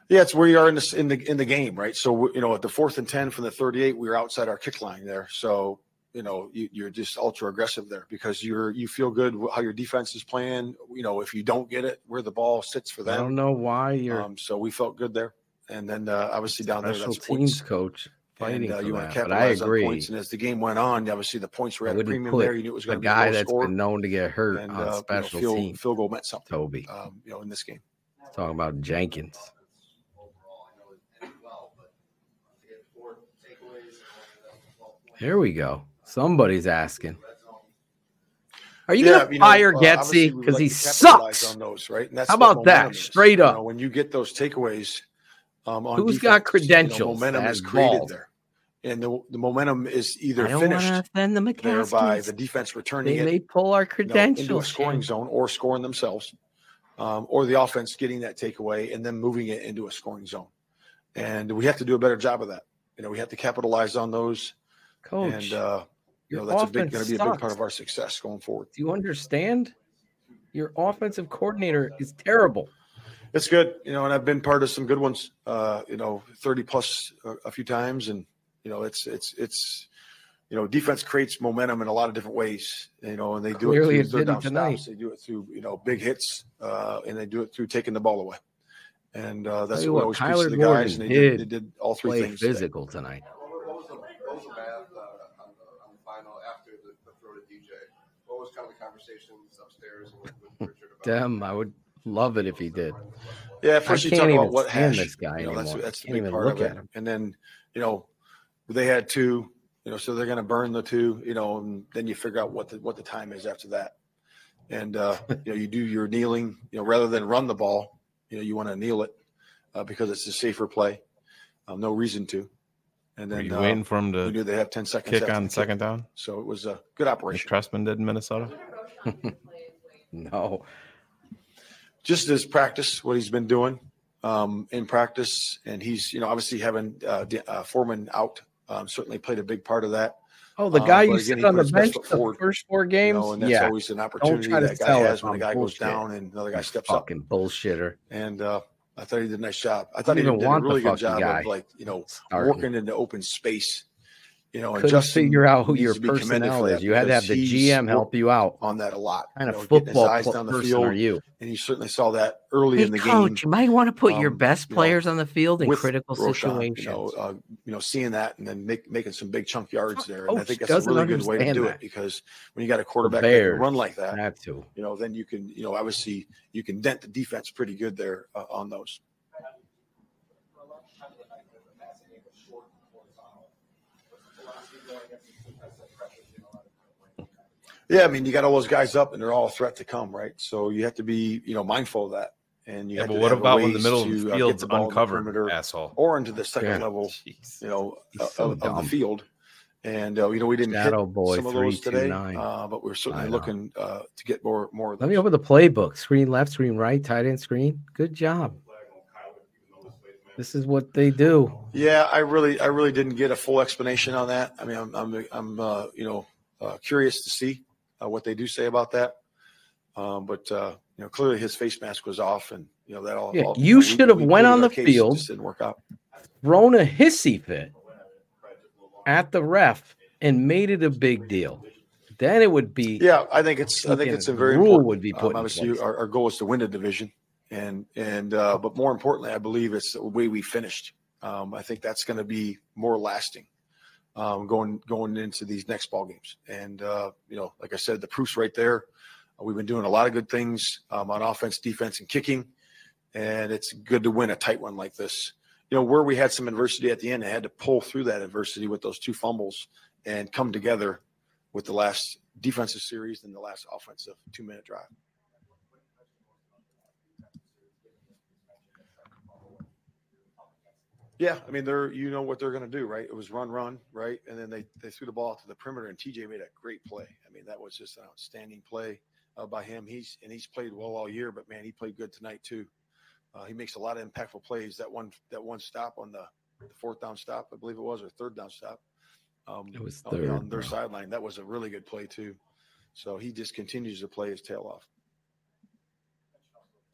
Yeah, it's where you are in the game, right? So at the 4th and 10 from the 38, we were outside our kick line there. So you're just ultra aggressive there because you feel good how your defense is playing. If you don't get it, where the ball sits for them. I don't know why you're. So we felt good there. And then obviously down there, that's points. Coach fighting and, you want to capitalize on points. And as the game went on, obviously the points were at a premium there. You knew it was going to be a guy that's been known to get hurt and, on special teams. Field goal meant something. Toby, in this game, talking about Jenkins. Here we go. Somebody's asking. Are you going to fire Getsy because he sucks? On those, right? And that's how about that? Straight up. When you get those takeaways. Who's defense, got credentials? Momentum is created there, and the momentum is either finished there by the defense returning it. They pull our credentials into a scoring zone or scoring themselves, or the offense getting that takeaway and then moving it into a scoring zone. And we have to do a better job of that. We have to capitalize on those, coach. And that's going to be a big part of our success going forward. Do you understand? Your offensive coordinator is terrible. It's good, and I've been part of some good ones, 30 plus a few times, and it's defense creates momentum in a lot of different ways, and they do it through third down stops, they do it through big hits, and they do it through taking the ball away, and that's what I always preach to the guys, and they did all three things. Physical tonight. What was the math on the final after the throw to DJ? What was kind of the conversations upstairs with Richard about? Damn, I would. Love it if he did. Yeah, first you talk about what hash. This guy that's the big part of it. And then, they had two. you know, so they're going to burn the two, you know, and then you figure out what the time is after that. And, you know, you do your kneeling, you know, rather than run the ball, you know, you want to kneel it because it's a safer play. No reason to. And then waiting for him to we knew they have 10 seconds kick on second down. So it was a good operation. Like Trestman did in Minnesota. No. Just his practice, what he's been doing in practice. And he's, you know, obviously having Foreman out certainly played a big part of that. Oh, the guy you sit on the bench the first four games? You know, and that's always an opportunity that guy has when a guy goes down and another guy steps up. Fucking bullshitter. And I thought he did a nice job. I thought he did a really good job of, like, you know, working in the open space. You know, couldn't figure out who your personnel is. You had to have the GM help you out on that a lot. Kind of football person are you? And you certainly saw that early in the game. You might want to put your best players on the field in critical situations. You know, seeing that and then making some big chunk yards there, and I think that's a really good way to do it because when you got a quarterback that can run like that, you know, then you can, you know, obviously you can dent the defense pretty good there on those. Yeah, I mean, you got all those guys up, and they're all a threat to come, right? So you have to be, you know, mindful of that. And you have to. But what about when the middle of the field's uncovered, asshole, or into the second level, you know, of the field? And you know, we didn't hit some of those today, but we're certainly looking to get more. Let me open the playbook: screen left, screen right, tight end screen. Good job. This is what they do. Yeah, I really didn't get a full explanation on that. I mean, I'm you know, curious to see what they do say about that. But you know, clearly his face mask was off, and you know that all. Yeah, you should have went on the field. Didn't work out. Thrown a hissy fit at the ref and made it a big deal. Then it would be. Yeah, I think it's a very rule would be put. Obviously, our goal is to win the division. And but more importantly, I believe it's the way we finished. I think that's going to be more lasting going into these next ball games. And you know, like I said, the proof's right there. We've been doing a lot of good things on offense, defense, and kicking. And it's good to win a tight one like this. You know, where we had some adversity at the end, I had to pull through that adversity with those two fumbles and come together with the last defensive series and the last offensive 2-minute drive. Yeah, I mean, they're, you know what they're going to do, right? It was run, right? And then they threw the ball to the perimeter, and TJ made a great play. I mean, that was just an outstanding play by him. He's played well all year, but man, he played good tonight too. He makes a lot of impactful plays. That one stop on the fourth down stop, I believe it was, or third down stop. It was third, on their sideline. That was a really good play too. So he just continues to play his tail off.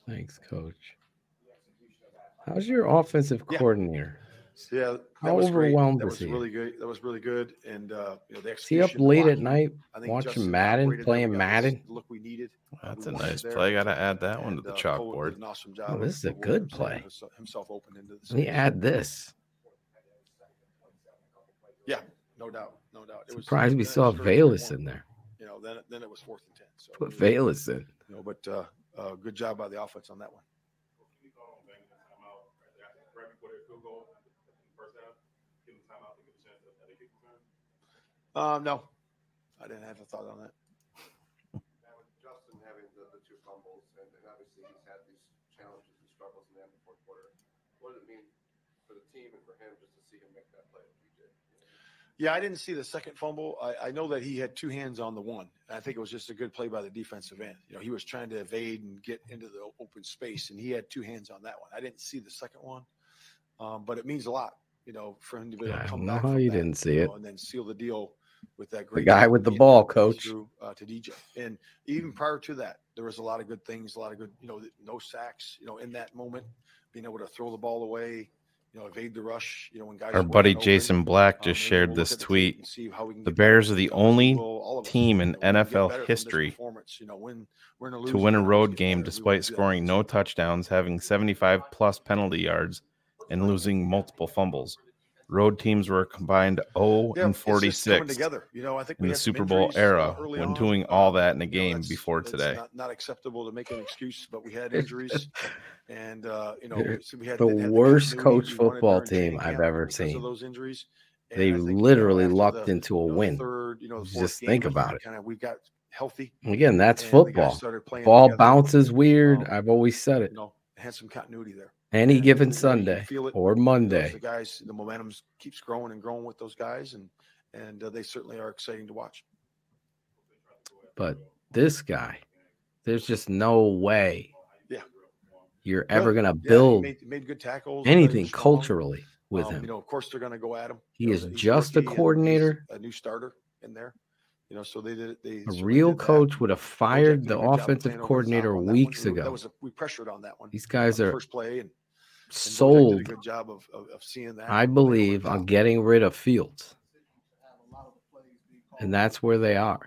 Thanks, Coach. How's your offensive coordinator? Yeah, how overwhelmed is he? That was really good. And you know, the execution. Is he up late at night watching Madden, playing Madden? Look, we needed. That's a nice play. Got to add that one to the chalkboard. Oh, this is a good play. Let me add this. Yeah, no doubt. Surprised we saw Valus in there. You know, then it was 4th and 10. Put Valus in. You know, but good job by the offense on that one. No, I didn't have a thought on that. Now with Justin having the two fumbles, and obviously he's had these challenges and struggles in the fourth quarter, what does it mean for the team and for him just to see him make that play? Yeah, I didn't see the second fumble. I know that he had two hands on the one. I think it was just a good play by the defensive end. You know, he was trying to evade and get into the open space, and he had two hands on that one. I didn't see the second one, but it means a lot, you know, for him to be able to come back. I don't know how you didn't see it. And then seal the deal with that great guy with the ball, Coach. Through, to DJ. And even prior to that, there was a lot of good things, a lot of good, you know, no sacks, you know, in that moment, being able to throw the ball away. You know, evade the rush. You know, when guys our buddy Jason Black just shared this tweet. The Bears are the only team in NFL history to win a road game despite scoring no touchdowns, having 75+ penalty yards, and losing multiple fumbles. Road teams were combined 0-46 in the Super Bowl era when doing all that in a game before today. Not acceptable to make an excuse, but we had injuries. And you know, so we had the worst coach football team I've ever seen. Those injuries, They literally lucked into a win. Just think about it. We've got healthy. Again, that's football. Ball bounces weird. I've always said it. Had some continuity there. Any given Sunday or Monday. The guys, the momentum keeps growing and growing with those guys, and they certainly are exciting to watch. But this guy, there's just no way you're ever going to build he made good tackles, anything culturally with him. Of course they're going to go at him. He is just a coordinator. A new starter in there. So they did it. A real coach would have fired the offensive coordinator weeks ago. We pressured on that one. These guys are first play and sold. Did a good job of seeing that. I believe on getting rid of Fields. And that's where they are.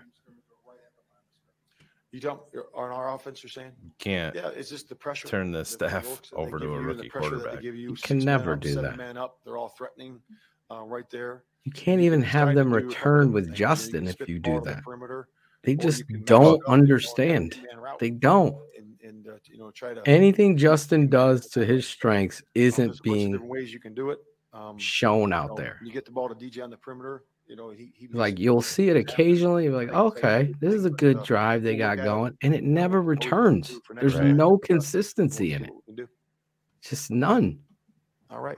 You don't on our offense. You're saying you can't. Yeah, it's just the pressure. Turn the staff over to a rookie quarterback. You can never do that. Man up. They're all threatening right there. You can't even have them return with Justin if you do that. They just don't understand. They don't. Anything Justin does to his strengths isn't being shown out there. You get the ball to DJ on the perimeter. He you'll see it occasionally. You're like, okay, this is a good drive they got going, and it never returns. There's no consistency in it. Just none. All right.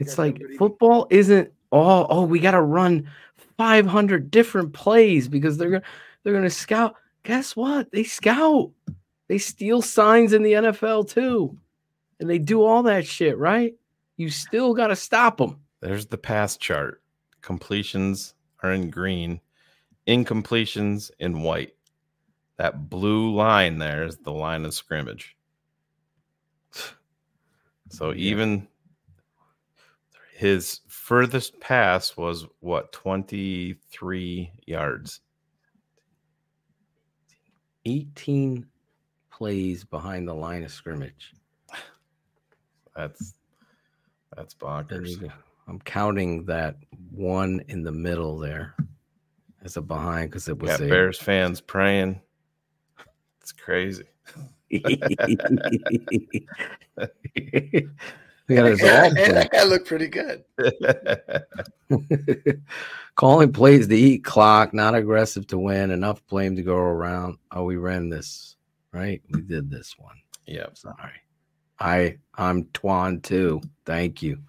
It's like football isn't all. Oh, we got to run 500 different plays because they're gonna scout. Guess what? They scout. They steal signs in the NFL too, and they do all that shit. Right? You still got to stop them. There's the pass chart. Completions are in green, incompletions in white. That blue line there is the line of scrimmage. So even his furthest pass was, 23 yards? 18 plays behind the line of scrimmage. That's bonkers. I'm counting that one in the middle there as a behind because it was Bears fans praying. It's crazy. That looked pretty good. Calling plays to eat clock, not aggressive to win, enough blame to go around. Oh, we ran this, right? We did this one. Yeah, sorry. I'm Twan too. Thank you.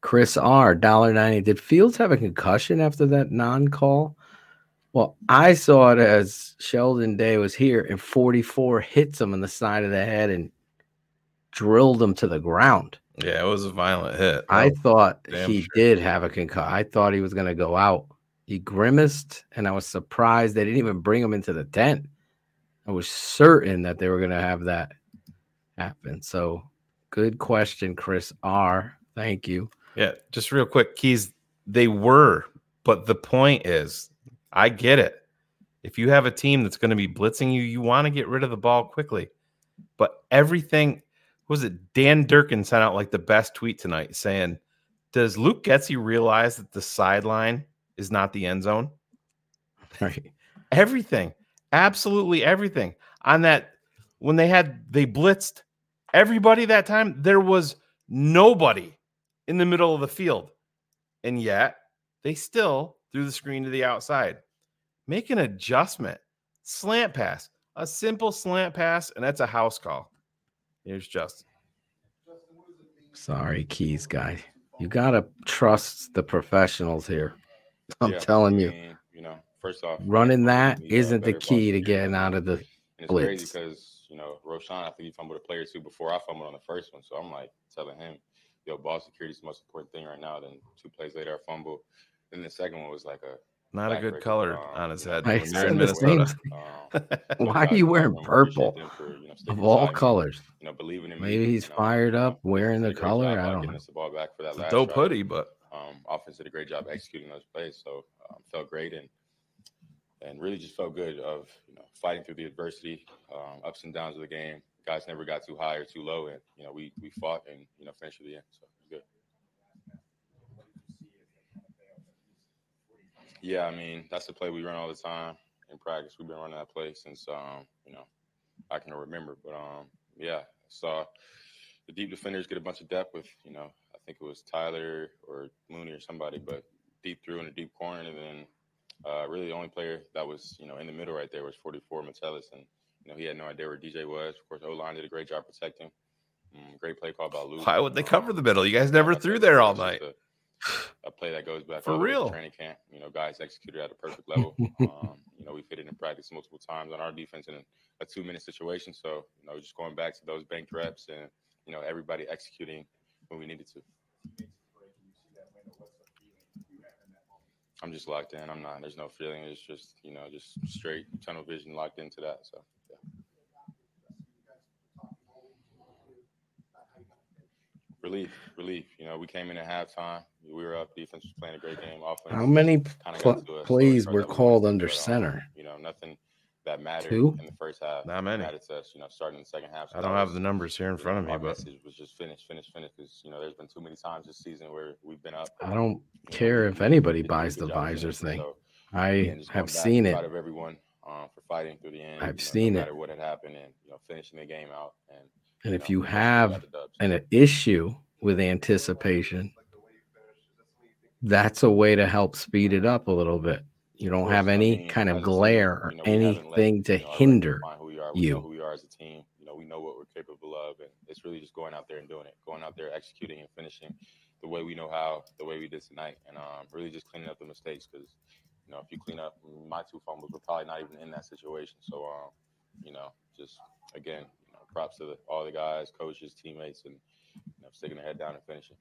Chris R. $1.90. Did Fields have a concussion after that non-call? Well, I saw it as Sheldon Day was here and 44 hits him in the side of the head and drilled him to the ground. Yeah, it was a violent hit. I thought he did have a concussion. I thought he was going to go out. He grimaced, and I was surprised they didn't even bring him into the tent. I was certain that they were going to have that happen. So, good question, Chris R. Thank you. Yeah, just real quick, Keys, they were, but the point is, I get it. If you have a team that's going to be blitzing you, you want to get rid of the ball quickly. But everything, was it Dan Durkin sent out like the best tweet tonight saying, does Luke Getsy realize that the sideline is not the end zone? Right. Everything, absolutely everything. On that, when they blitzed everybody that time, there was nobody in the middle of the field, and yet they still threw the screen to the outside. Make an adjustment. Slant pass. A simple slant pass, and that's a house call. Here's Justin. Sorry, Keys guy. You got to trust the professionals here. I'm telling you. And, first off, running that isn't the key to getting out of the blitz. It's crazy because, Roschon, I think he fumbled a player too before I fumbled on the first one, so I'm telling him, ball security is the most important thing right now. Then 2 plays later, I fumbled. Then the second one was like a not a good color on his head. When you're in Minnesota. Why are you wearing purple for, of all colors? Believing in maybe he's fired up wearing the color. I don't know. The ball back for that last dope hoodie, but offense did a great job executing those plays. So felt great and really just felt good of fighting through the adversity, ups and downs of the game. Guys never got too high or too low, and we fought and finished at the end. So it was good. Yeah, that's the play we run all the time in practice. We've been running that play since I can remember. But saw the deep defenders get a bunch of depth with I think it was Tyler or Mooney or somebody, but deep through in a deep corner. And then really the only player that was, you know, in the middle right there was 44 Metellus. And, you know, he had no idea where DJ was. Of course, O-line did a great job protecting. Great play call by Luke. Why would they cover the middle? You guys never threw there all night. A play that goes back for real. Training camp, you know, guys executed at a perfect level. You know, we've hit it in practice multiple times on our defense in a 2-minute situation. So, you know, just going back to those banked reps and, you know, everybody executing when we needed to. I'm just locked in. I'm not. There's no feeling. It's just, you know, just straight tunnel vision locked into that. So, yeah. Relief. You know, we came in at halftime. We were up. Defense was playing a great game. Offense. How many plays were called under center? You know, nothing that mattered in the first half. Not many. To us, you know, starting in the second half. So I don't have the numbers here in front of me, but it was just finish. Because, you know, there's been too many times this season where we've been up. I don't care if anybody buys the visor thing. I have seen it. Of everyone for fighting through the end. I've seen it. No matter what had happened, and, you know, finishing the game out. And if you have an issue with anticipation, that's a way to help speed it up a little bit. You don't have any kind of glare or anything to hinder you. Who we are as a team, you know, we know what we're capable of, and it's really just going out there and doing it, going out there, executing and finishing the way we know how, the way we did tonight, and really just cleaning up the mistakes. Because, you know, if you clean up my 2 fumbles, we're probably not even in that situation. So, you know, just again, you know, props to all the guys, coaches, teammates, and, you know, sticking their head down and finishing.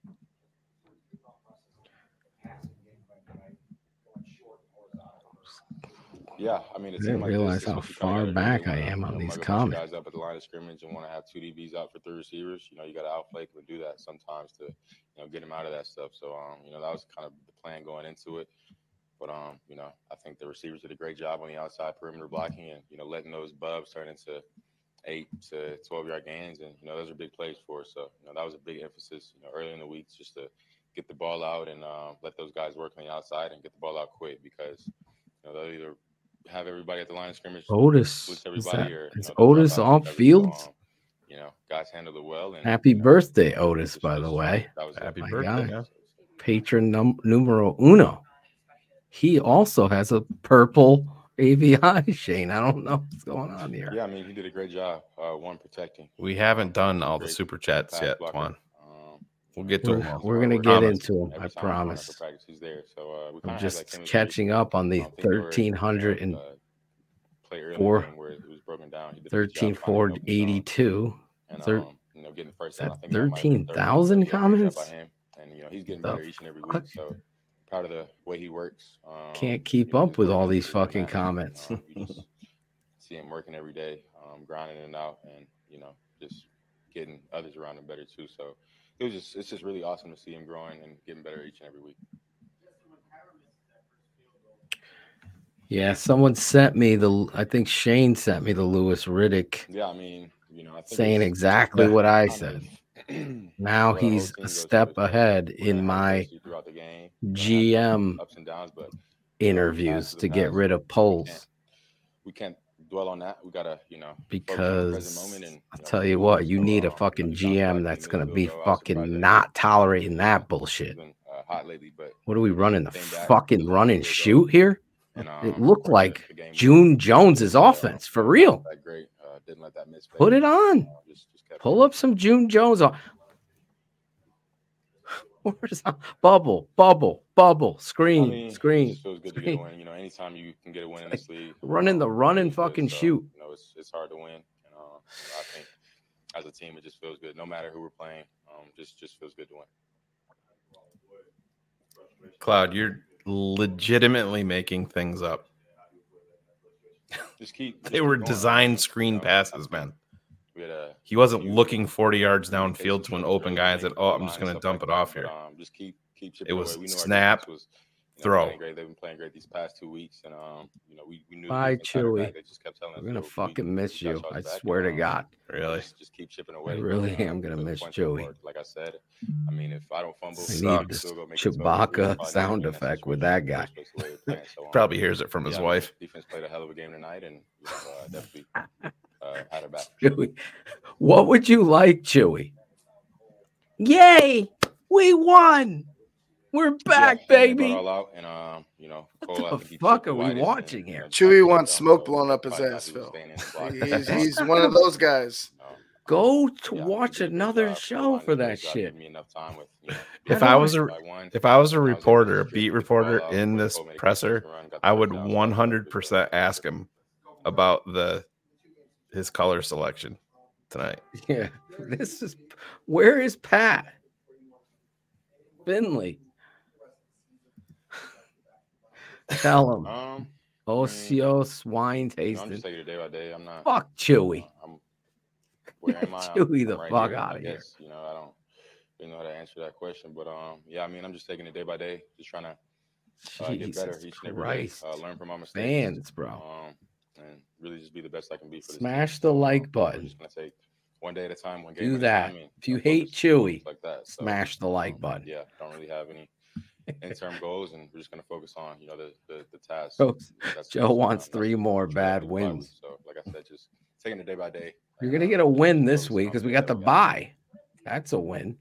Yeah, I mean, I didn't realize how far back I am on these comments. Guys up at the line of scrimmage and want to have 2 DBs out for 3 receivers. You know, you got to outflank and do that sometimes to, you know, get them out of that stuff. So, you know, that was kind of the plan going into it. But, you know, I think the receivers did a great job on the outside perimeter blocking and, you know, letting those bubs turn into 8 to 12 yard gains. And, you know, those are big plays for us. So, you know, that was a big emphasis, you know, early in the week just to get the ball out and let those guys work on the outside and get the ball out quick because, you know, they'll either have everybody at the line of scrimmage. Otis. It's Otis off fields. You know, guys handle it well. And, happy birthday, Otis, by the way. Happy birthday. Yeah. Patron numero uno. He also has a purple AVI, Shane. I don't know what's going on here. Yeah, I mean, he did a great job, one protecting. We haven't done all the super chats yet, Juan. We'll get to them. We're going to get into them, I promise. I'm just catching up on the 1,382. 13,000 comments? And, you know, he's getting better each and every week, so proud of the way he works. Can't keep up with all these fucking comments. You just see him working every day, grinding it out, and, you know, just getting others around him better, too, so. It's just really awesome to see him growing and getting better each and every week. Yeah, someone sent me I think Shane sent me the Louis Riddick. Yeah, I mean, you know, I think saying exactly what I said. Now he's a step ahead in my GM interviews to get rid of Poles. We can't dwell on that. We gotta, you know, because and, you know, I'll tell you what, you need a fucking GM that's gonna be fucking not tolerating that bullshit. What are we running? The fucking run and shoot here? It looked like June Jones's offense for real. Put it on. Pull up some June Jones. Bubble, screen. You know, anytime you can get a win in this league, run and fucking shoot. You know, it's hard to win. And, I think as a team, it just feels good, no matter who we're playing. Just feels good to win. Cloud, you're legitimately making things up. Just keep. They were designed screen passes, man. He wasn't looking 40 yards downfield to an open guy and said, "Oh, I'm just going to dump it off here." Just keep. It was snap, throw. They've been playing great these past 2 weeks, and you know, we knew. Bye, Chewy. We're gonna fucking miss you. I swear to God. Really? Just keep chipping away. I really am gonna miss Chewy. Like I said, I mean, if I don't fumble, I need this Chewbacca sound effect with that guy. Probably hears it from his wife. Defense played a hell of a game tonight, and definitely. Out of Chewy. What would you like, Chewy? Yay! We won! We're back, baby. All out and, you know, Cole, what the fuck are we watching here? Chewy wants smoke blown up his ass, Phil. He's one of those guys. Go to watch another show for that shit. If I was a reporter, a beat reporter in this presser, I would 100% ask him about his color selection tonight. Yeah, where is Pat Finley? Tell him. Osio swine tasting. I'm just taking it day by day. I'm not. Fuck Chewy. Chewy the fuck out of here. You know, I don't really know how to answer that question, but yeah, I mean, I'm just taking it day by day, just trying to get better each and every day, learn from my mistakes, fans, bro. And really just be the best I can be for this. Smash the like button. Just gonna take one day at a time. One game. Do that. If you hate Chewy, like that, smash the like button. Yeah, don't really have any interim goals, and we're just gonna focus on the task. Joe wants 3 more bad wins. So, like I said, just taking it day by day. You're gonna get a win this week because we got the bye. That's a win.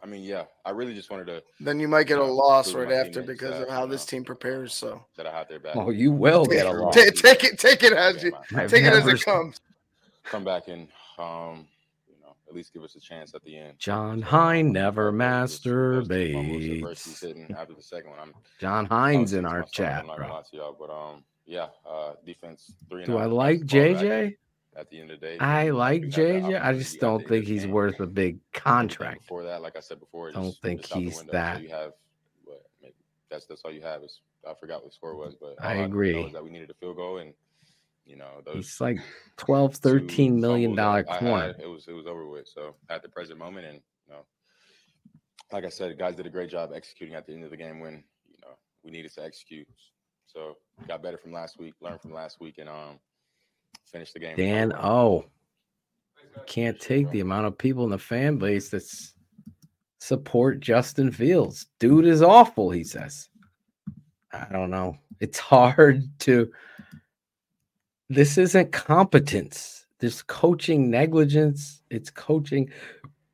I mean, yeah, I really just wanted to. Then you might get a loss right after because of how this team prepares. So that I have their back. Oh, you will get a loss. Take it as you take it as it comes. Come back and you know, at least give us a chance at the end. John Hine never masturbates. John Hine's in our chat, bro. But yeah, defense 3. Do I like JJ? At the end of the day, I like JJ. I just don't think he's worth a big contract. Before that, like I said before, don't think he's that. That's all you have is. I forgot what the score was, but I agree that we needed a field goal, and you know, it's like $12-13 million corner. It was over with. So at the present moment, and you know, like I said, guys did a great job executing at the end of the game when you know we needed to execute. So got better from last week, learned from last week, and finish the game. Dan, you can't take the amount of people in the fan base that support Justin Fields. Dude is awful, he says. I don't know. It's hard to. This isn't competence. There's coaching negligence. It's coaching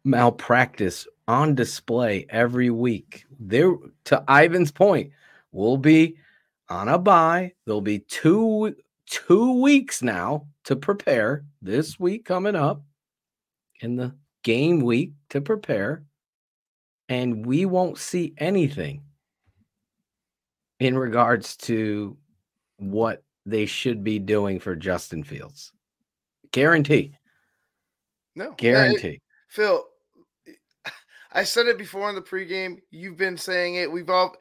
malpractice on display every week. There, to Ivan's point, we'll be on a bye. There'll be two weeks now to prepare, this week coming up and the game week to prepare, and we won't see anything in regards to what they should be doing for Justin Fields. Guarantee. Phil, I said it before in the pregame. You've been saying it. We've all,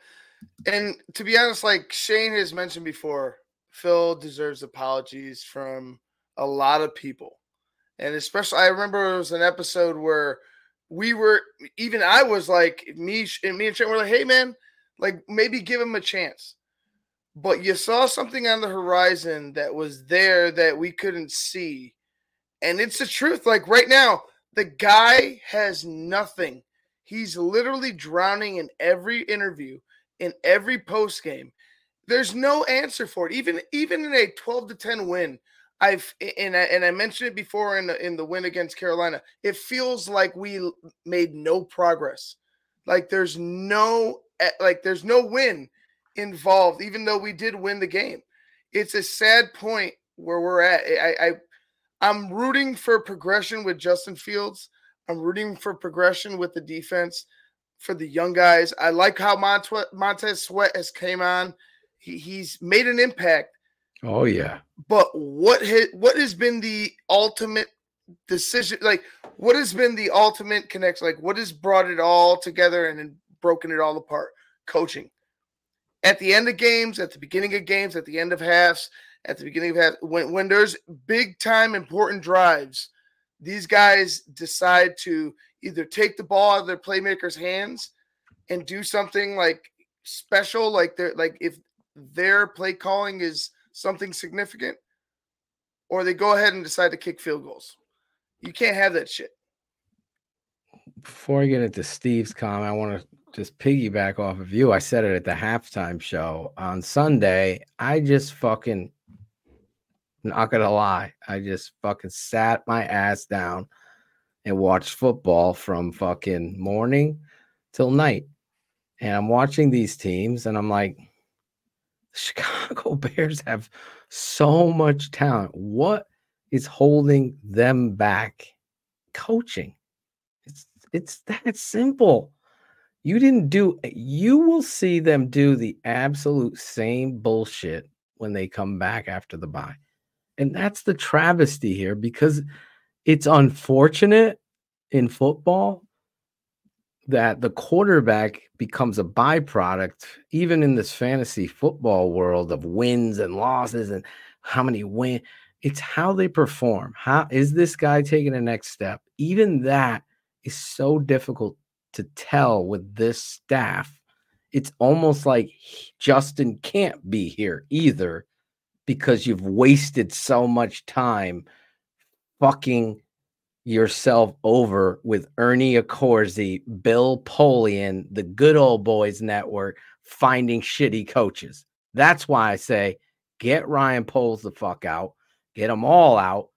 and to be honest, like Shane has mentioned before, Phil deserves apologies from a lot of people. And especially, I remember it was an episode where I was like, me and Trent were like, hey man, like maybe give him a chance. But you saw something on the horizon that was there that we couldn't see. And it's the truth. Like right now, the guy has nothing. He's literally drowning in every interview, in every post game. There's no answer for it. Even in a 12-10 win, I mentioned it before in the win against Carolina. It feels like we made no progress. Like there's no win involved, even though we did win the game. It's a sad point where we're at. I'm rooting for progression with Justin Fields. I'm rooting for progression with the defense for the young guys. I like how Montez Sweat has came on. He's made an impact. Oh yeah. But what has been the ultimate decision? Like what has been the ultimate connection? Like what has brought it all together and then broken it all apart? Coaching. At the end of games, at the beginning of games, at the end of halves, at the beginning of halves, when there's big time important drives, these guys decide to either take the ball out of their playmakers' hands and do something like special, like they're like if their play calling is something significant, or they go ahead and decide to kick field goals. You can't have that shit. Before I get into Steve's comment, I want to just piggyback off of you. I said it at the halftime show on Sunday. I just fucking, not going to lie, I just fucking sat my ass down and watch football from fucking morning till night. And I'm watching these teams and I'm like, Chicago Bears have so much talent. What is holding them back? Coaching. It's that simple. You will see them do the absolute same bullshit when they come back after the bye. And that's the travesty here, because it's unfortunate in football that the quarterback becomes a byproduct, even in this fantasy football world of wins and losses and how many win. It's how they perform. How is this guy taking the next step? Even that is so difficult to tell with this staff. It's almost like Justin can't be here either, because you've wasted so much time fucking yourself over with Ernie Accorsi, Bill Polian, the Good Old Boys Network, finding shitty coaches. That's why I say get Ryan Poles the fuck out. Get them all out.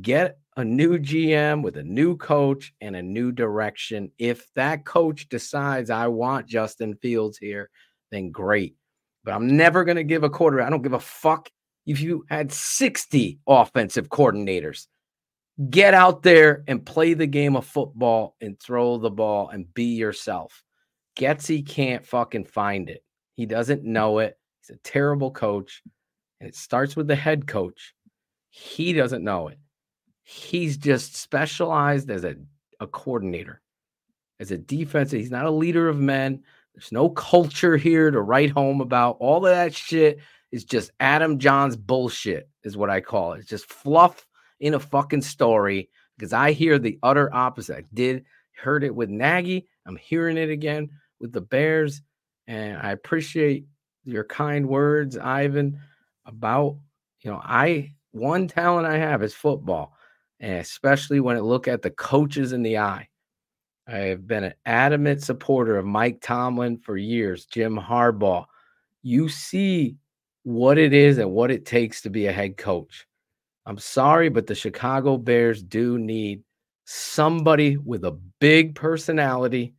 Get a new GM with a new coach and a new direction. If that coach decides I want Justin Fields here, then great. But I'm never going to give a quarterback. I don't give a fuck if you had 60 offensive coordinators. Get out there and play the game of football and throw the ball and be yourself. Getsy can't fucking find it. He doesn't know it. He's a terrible coach. And it starts with the head coach. He doesn't know it. He's just specialized as a coordinator, as a defensive. He's not a leader of men. There's no culture here to write home about. All of that shit is just Adam John's bullshit, is what I call it. It's just fluff in a fucking story, because I hear the utter opposite. I heard it with Nagy. I'm hearing it again with the Bears. And I appreciate your kind words, Ivan, about, one talent I have is football, and especially when I look at the coaches in the eye. I have been an adamant supporter of Mike Tomlin for years, Jim Harbaugh. You see what it is and what it takes to be a head coach. I'm sorry, but the Chicago Bears do need somebody with a big personality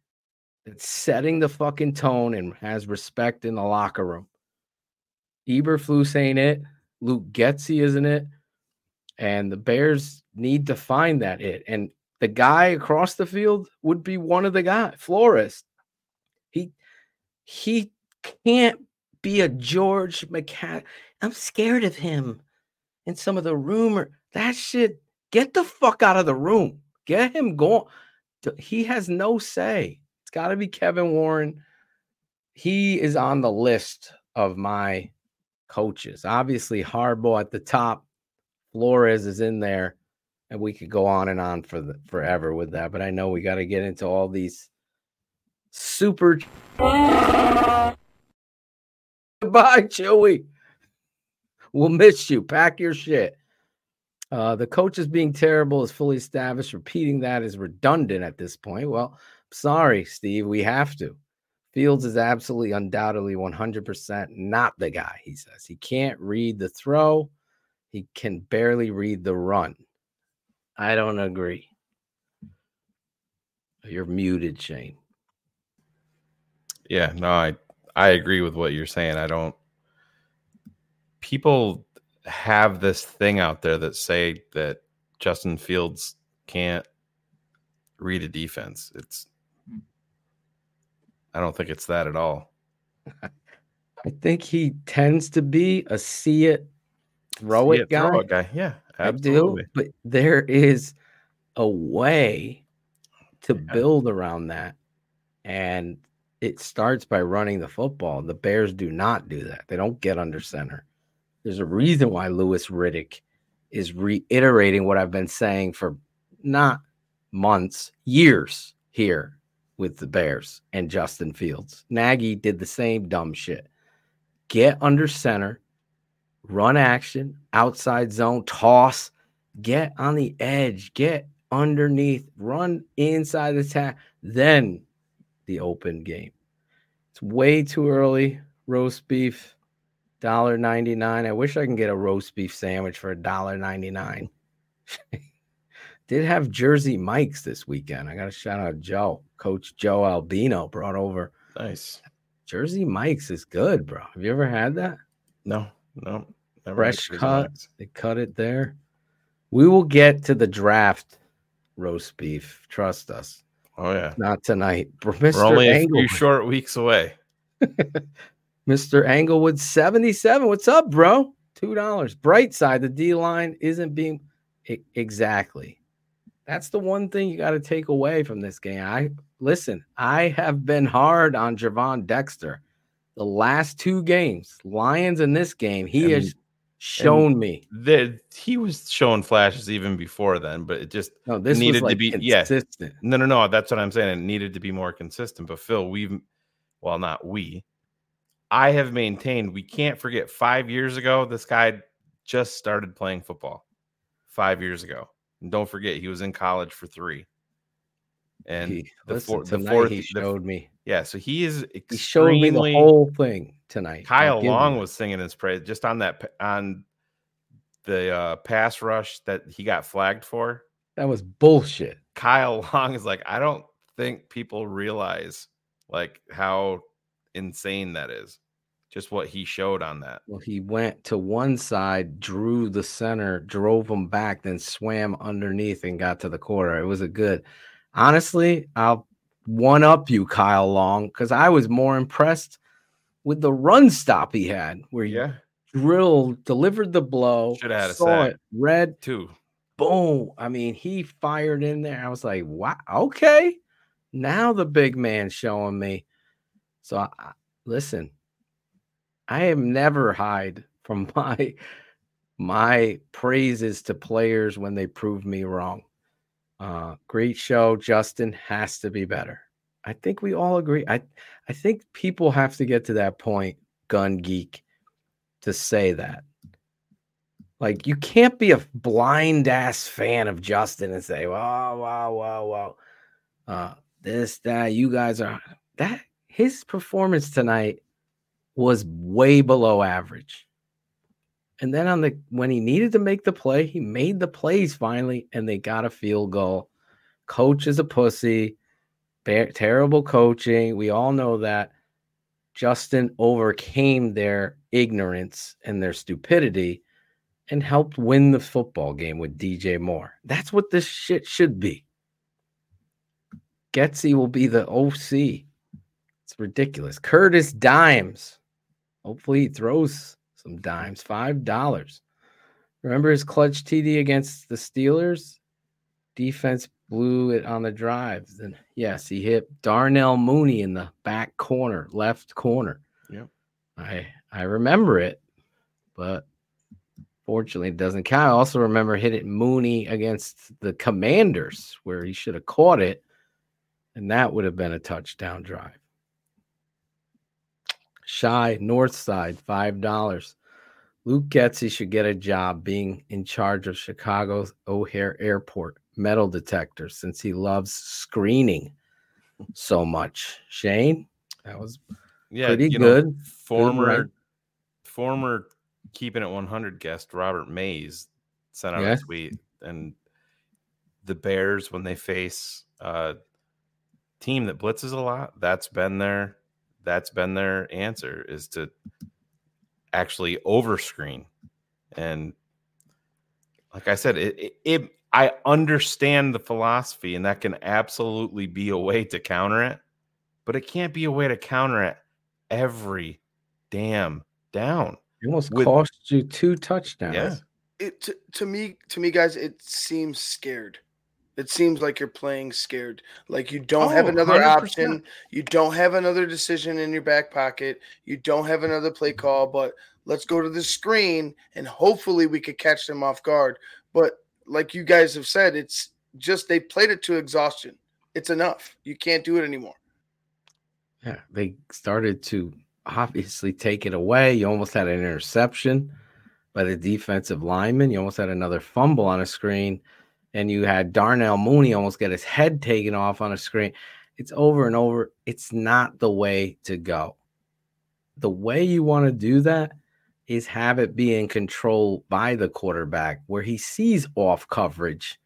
that's setting the fucking tone and has respect in the locker room. Eberflus ain't it. Luke Getsy isn't it. And the Bears need to find that it. And the guy across the field would be one of the guys, Flores. He can't be a George McCaskey. I'm scared of him. And some of the rumor, that shit, get the fuck out of the room. Get him going. He has no say. It's got to be Kevin Warren. He is on the list of my coaches. Obviously, Harbaugh at the top. Flores is in there, and we could go on and on forever with that. But I know we got to get into all these super. Goodbye, Chewy. We'll miss you. Pack your shit. The coaches being terrible is fully established. Repeating that is redundant at this point. Well, sorry, Steve. We have to. Fields is absolutely, undoubtedly, 100% not the guy, he says. He can't read the throw. He can barely read the run. I don't agree. You're muted, Shane. Yeah, no, I agree with what you're saying. People have this thing out there that say that Justin Fields can't read a defense. I don't think it's that at all. I think he tends to be a see it, throw it guy. Yeah, absolutely. But there is a way to build around that. And it starts by running the football. The Bears do not do that. They don't get under center. There's a reason why Louis Riddick is reiterating what I've been saying for not months, years here with the Bears and Justin Fields. Nagy did the same dumb shit. Get under center, run action, outside zone, toss, get on the edge, get underneath, run inside the tackle, then the open game. It's way too early. Roast beef, $1.99. I wish I can get a roast beef sandwich for $1.99. did have Jersey Mike's this weekend. I got to shout out Joe, Coach Joe Albino brought over. Nice. Jersey Mike's is good, bro. Have you ever had that? No. Never. Fresh cut. They cut it there. We will get to the draft roast beef. Trust us. Oh, yeah. Not tonight. Mr. We're only a few short weeks away. Mr. Englewood 77. What's up, bro? $2. Bright side. The D line isn't being exactly. That's the one thing you got to take away from this game. I have been hard on Javon Dexter the last two games, Lions in this game. He has shown me. He was showing flashes even before then, but it just needed to be consistent. Yeah. No. That's what I'm saying. It needed to be more consistent. But Phil, I have maintained we can't forget 5 years ago, this guy just started playing football 5 years ago. And don't forget, he was in college for 3. And the fourth, he showed me. Yeah, so he is extremely. He showed me the whole thing tonight. Kyle Long was singing his praise just on the pass rush that he got flagged for. That was bullshit. Kyle Long is like, I don't think people realize like how insane that is. Just what he showed on that. Well, he went to one side, drew the center, drove him back, then swam underneath and got to the corner. It was a good. Honestly, I'll one-up you, Kyle Long, because I was more impressed with the run stop he had where he drilled, delivered the blow, saw it, read, boom. I mean, he fired in there. I was like, wow, okay. Now the big man's showing me. So, listen, I have never hide from my praises to players when they prove me wrong. Great show. Justin has to be better. I think we all agree. I think people have to get to that point, Gun Geek, to say that. Like, you can't be a blind ass fan of Justin and say, wow. This, that, you guys are that. His performance tonight was way below average. And then when he needed to make the play, he made the plays finally, and they got a field goal. Coach is a pussy. Terrible coaching. We all know that. Justin overcame their ignorance and their stupidity and helped win the football game with DJ Moore. That's what this shit should be. Getsy will be the OC. It's ridiculous. Curtis Dimes. Hopefully he throws some dimes, $5. Remember his clutch TD against the Steelers? Defense blew it on the drives. And yes, he hit Darnell Mooney in the back corner, left corner. Yep. I remember it, but fortunately it doesn't count. I also remember hitting Mooney against the Commanders where he should have caught it, and that would have been a touchdown drive. Shy Northside, $5. Luke Getsy should get a job being in charge of Chicago's O'Hare Airport metal detector since he loves screening so much. Shane, that was pretty good. Former Keeping It 100 guest Robert Mays sent out a tweet, and the Bears, when they face a team that blitzes a lot, that's been their answer is to actually overscreen. And like I said, I understand the philosophy, and that can absolutely be a way to counter it, but it can't be a way to counter it every damn down. It almost cost you 2 touchdowns. Yeah. To me, guys, it seems scared. It seems like you're playing scared. Like you don't have another 100%. Option. You don't have another decision in your back pocket. You don't have another play call, but let's go to the screen and hopefully we could catch them off guard. But like you guys have said, it's just they played it to exhaustion. It's enough. You can't do it anymore. Yeah, they started to obviously take it away. You almost had an interception by the defensive lineman. You almost had another fumble on a screen. And you had Darnell Mooney almost get his head taken off on a screen. It's over and over. It's not the way to go. The way you want to do that is have it be in control by the quarterback where he sees off coverage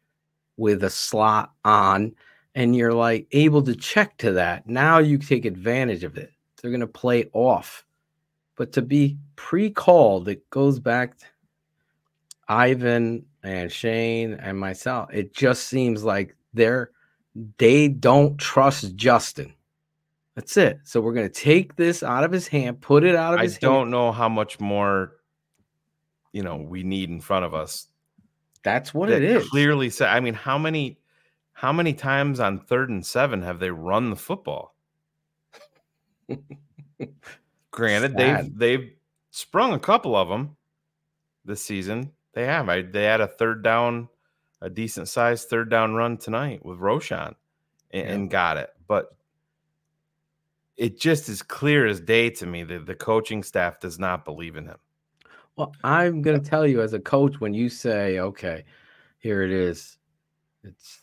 with a slot on, and you're like able to check to that. Now you take advantage of it. They're going to play off. But to be pre-called, it goes back to Ivan and Shane and myself. It just seems like they don't trust Justin. That's it. So we're going to take this out of his hand, put it out of his hand. I don't know how much more, we need in front of us. That's what it is. Clearly said. I mean, how many times on 3rd and 7 have they run the football? Granted, they've sprung a couple of them this season. They have. They had a decent-sized third-down run tonight with Roschon and got it. But it just is clear as day to me that the coaching staff does not believe in him. Well, I'm going to tell you as a coach, when you say, okay, here it is. It's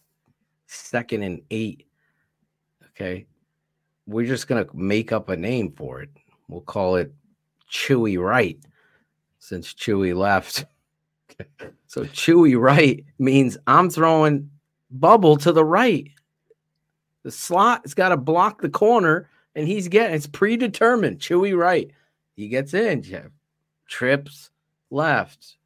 2nd and 8. Okay. We're just going to make up a name for it. We'll call it Chewy Wright since Chewy left. Okay. So Chewy Wright means I'm throwing bubble to the right. The slot has got to block the corner, and he's getting it's predetermined. Chewy Wright. He gets in, Jeff. Trips left,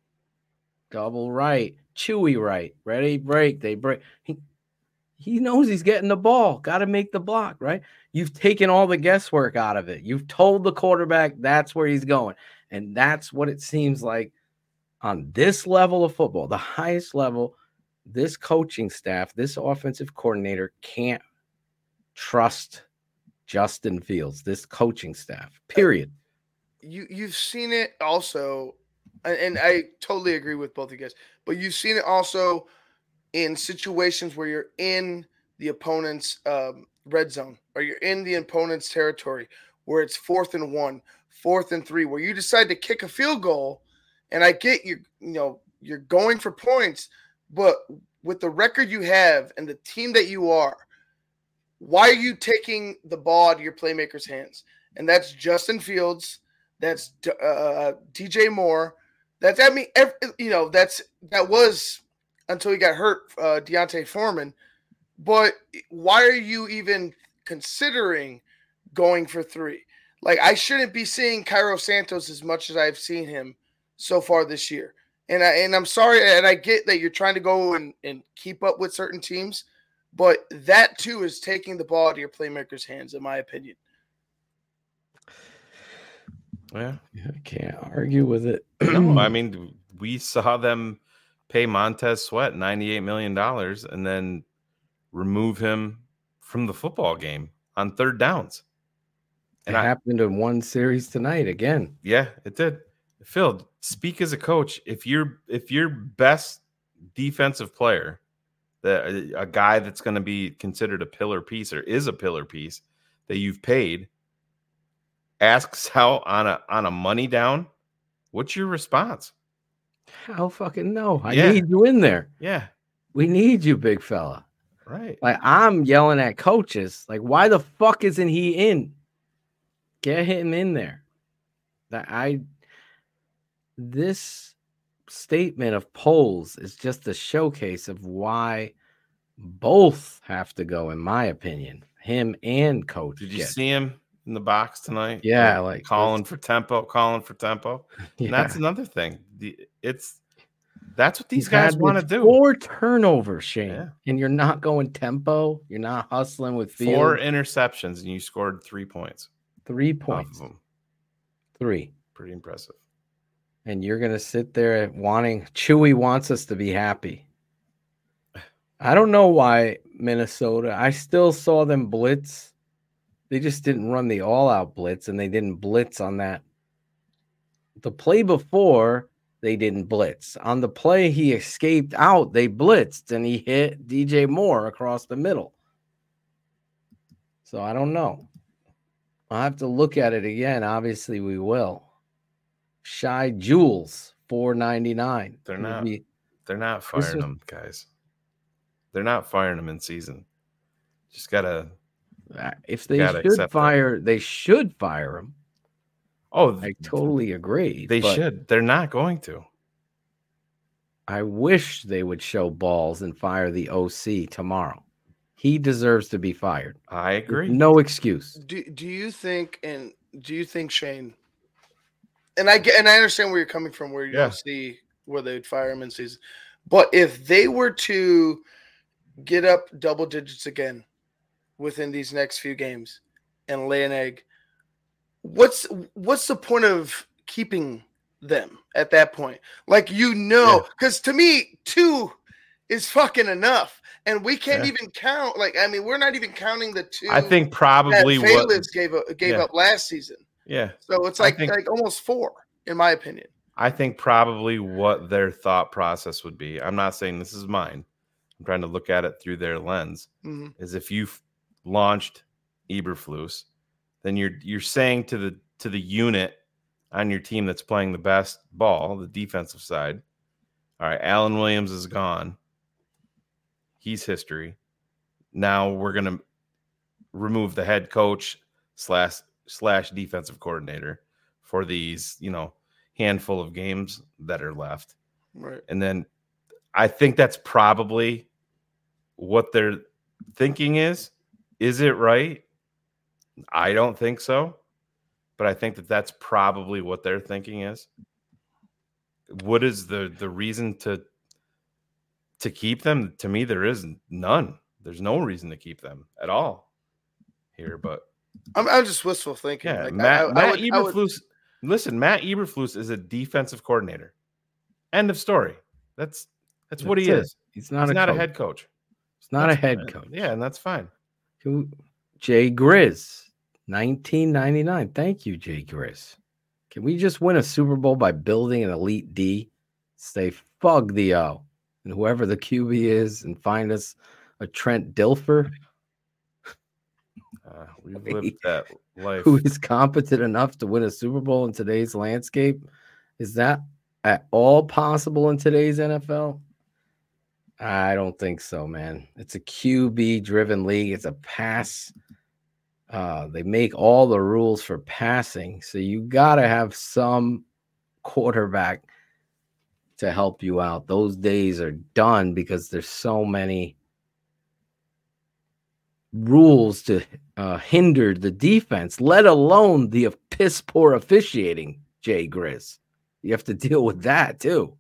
double right, Chewy Right, ready, break, they break. He knows he's getting the ball, got to make the block, right? You've taken all the guesswork out of it. You've told the quarterback that's where he's going. And that's what it seems like on this level of football, the highest level, this coaching staff, this offensive coordinator can't trust Justin Fields, this coaching staff, period. You've seen it also, and I totally agree with both of you guys, but you've seen it also in situations where you're in the opponent's red zone or you're in the opponent's territory where it's 4th and 1, 4th and 3, where you decide to kick a field goal. And I get you're going for points, but with the record you have and the team that you are, why are you taking the ball out of your playmaker's hands? And that's Justin Fields. That's DJ Moore. That's that was until he got hurt, Deontay Foreman. But why are you even considering going for 3? Like, I shouldn't be seeing Cairo Santos as much as I've seen him so far this year. And I'm sorry, and I get that you're trying to go and keep up with certain teams, but that too is taking the ball out of your playmaker's hands, in my opinion. Yeah, I can't argue with it. No, I mean, we saw them pay Montez Sweat $98 million and then remove him from the football game on 3rd downs. And it happened in one series tonight again. Yeah, it did. Phil, speak as a coach. If your best defensive player, a guy that's going to be considered a pillar piece or is a pillar piece that you've paid, asks how on a money down, what's your response? Hell fucking no. I need you in there. Yeah. We need you, big fella. Right. Like, I'm yelling at coaches. Like, why the fuck isn't he in? Get him in there. This statement of polls is just a showcase of why both have to go, in my opinion. Him and coach. Did you see him in the box tonight? Yeah, like calling for tempo. Yeah. And that's another thing. That's what these guys want to do. 4 turnovers, Shane. Yeah. And you're not going tempo. You're not hustling with Fields. 4 interceptions, and you scored 3 points. 3 points. Off of them. 3. Pretty impressive. And you're going to sit there wanting – Chewy wants us to be happy. I don't know why Minnesota – I still saw them blitz. They just didn't run the all-out blitz, and they didn't blitz on that. The play before, they didn't blitz. On the play he escaped out, they blitzed, and he hit DJ Moore across the middle. So I don't know. I'll have to look at it again. Obviously, we will. Shy Jules, $4.99. They're not firing them, guys. They're not firing them in season. Just got to... If they should fire, they should fire him. Oh, I totally agree. They should. They're not going to. I wish they would show balls and fire the OC tomorrow. He deserves to be fired. I agree. No excuse. Do you think Shane? And I understand where you're coming from, where you don't see where they'd fire him in season. But if they were to get up double digits again within these next few games and lay an egg, what's the point of keeping them at that point? Like, because to me, 2 is fucking enough. And we can't even count. Like, I mean, we're not even counting the 2. I think probably that Phillips gave up last season. Yeah. So it's like almost 4, in my opinion. I think probably what their thought process would be. I'm not saying this is mine. I'm trying to look at it through their lens. Mm-hmm. Is if you've launched Eberflus, then you're saying to the unit on your team that's playing the best ball, the defensive side, all right, Allen Williams is gone. He's history. Now we're going to remove the head coach slash defensive coordinator for these, handful of games that are left. Right. And then I think that's probably what they're thinking is. Is it right? I don't think so. But I think that's probably what they're thinking is. What is the reason to keep them? To me, there is none. There's no reason to keep them at all here. But I'm just wistful thinking. Yeah, like, Matt Eberflus. Listen, Matt Eberflus is a defensive coordinator. End of story. That's what he is. He's not a head coach. He's not a head coach. Yeah, and that's fine. Jay Grizz, 1999. Thank you, Jay Grizz. Can we just win a Super Bowl by building an elite D? Say fuck the O and whoever the QB is, and find us a Trent Dilfer. We've lived that life. Who is competent enough to win a Super Bowl in today's landscape? Is that at all possible in today's NFL? I don't think so, man. It's a QB-driven league. It's a pass. They make all the rules for passing, so you got to have some quarterback to help you out. Those days are done because there's so many rules to hinder the defense, let alone the piss poor officiating, Jay Grizz. You have to deal with that too.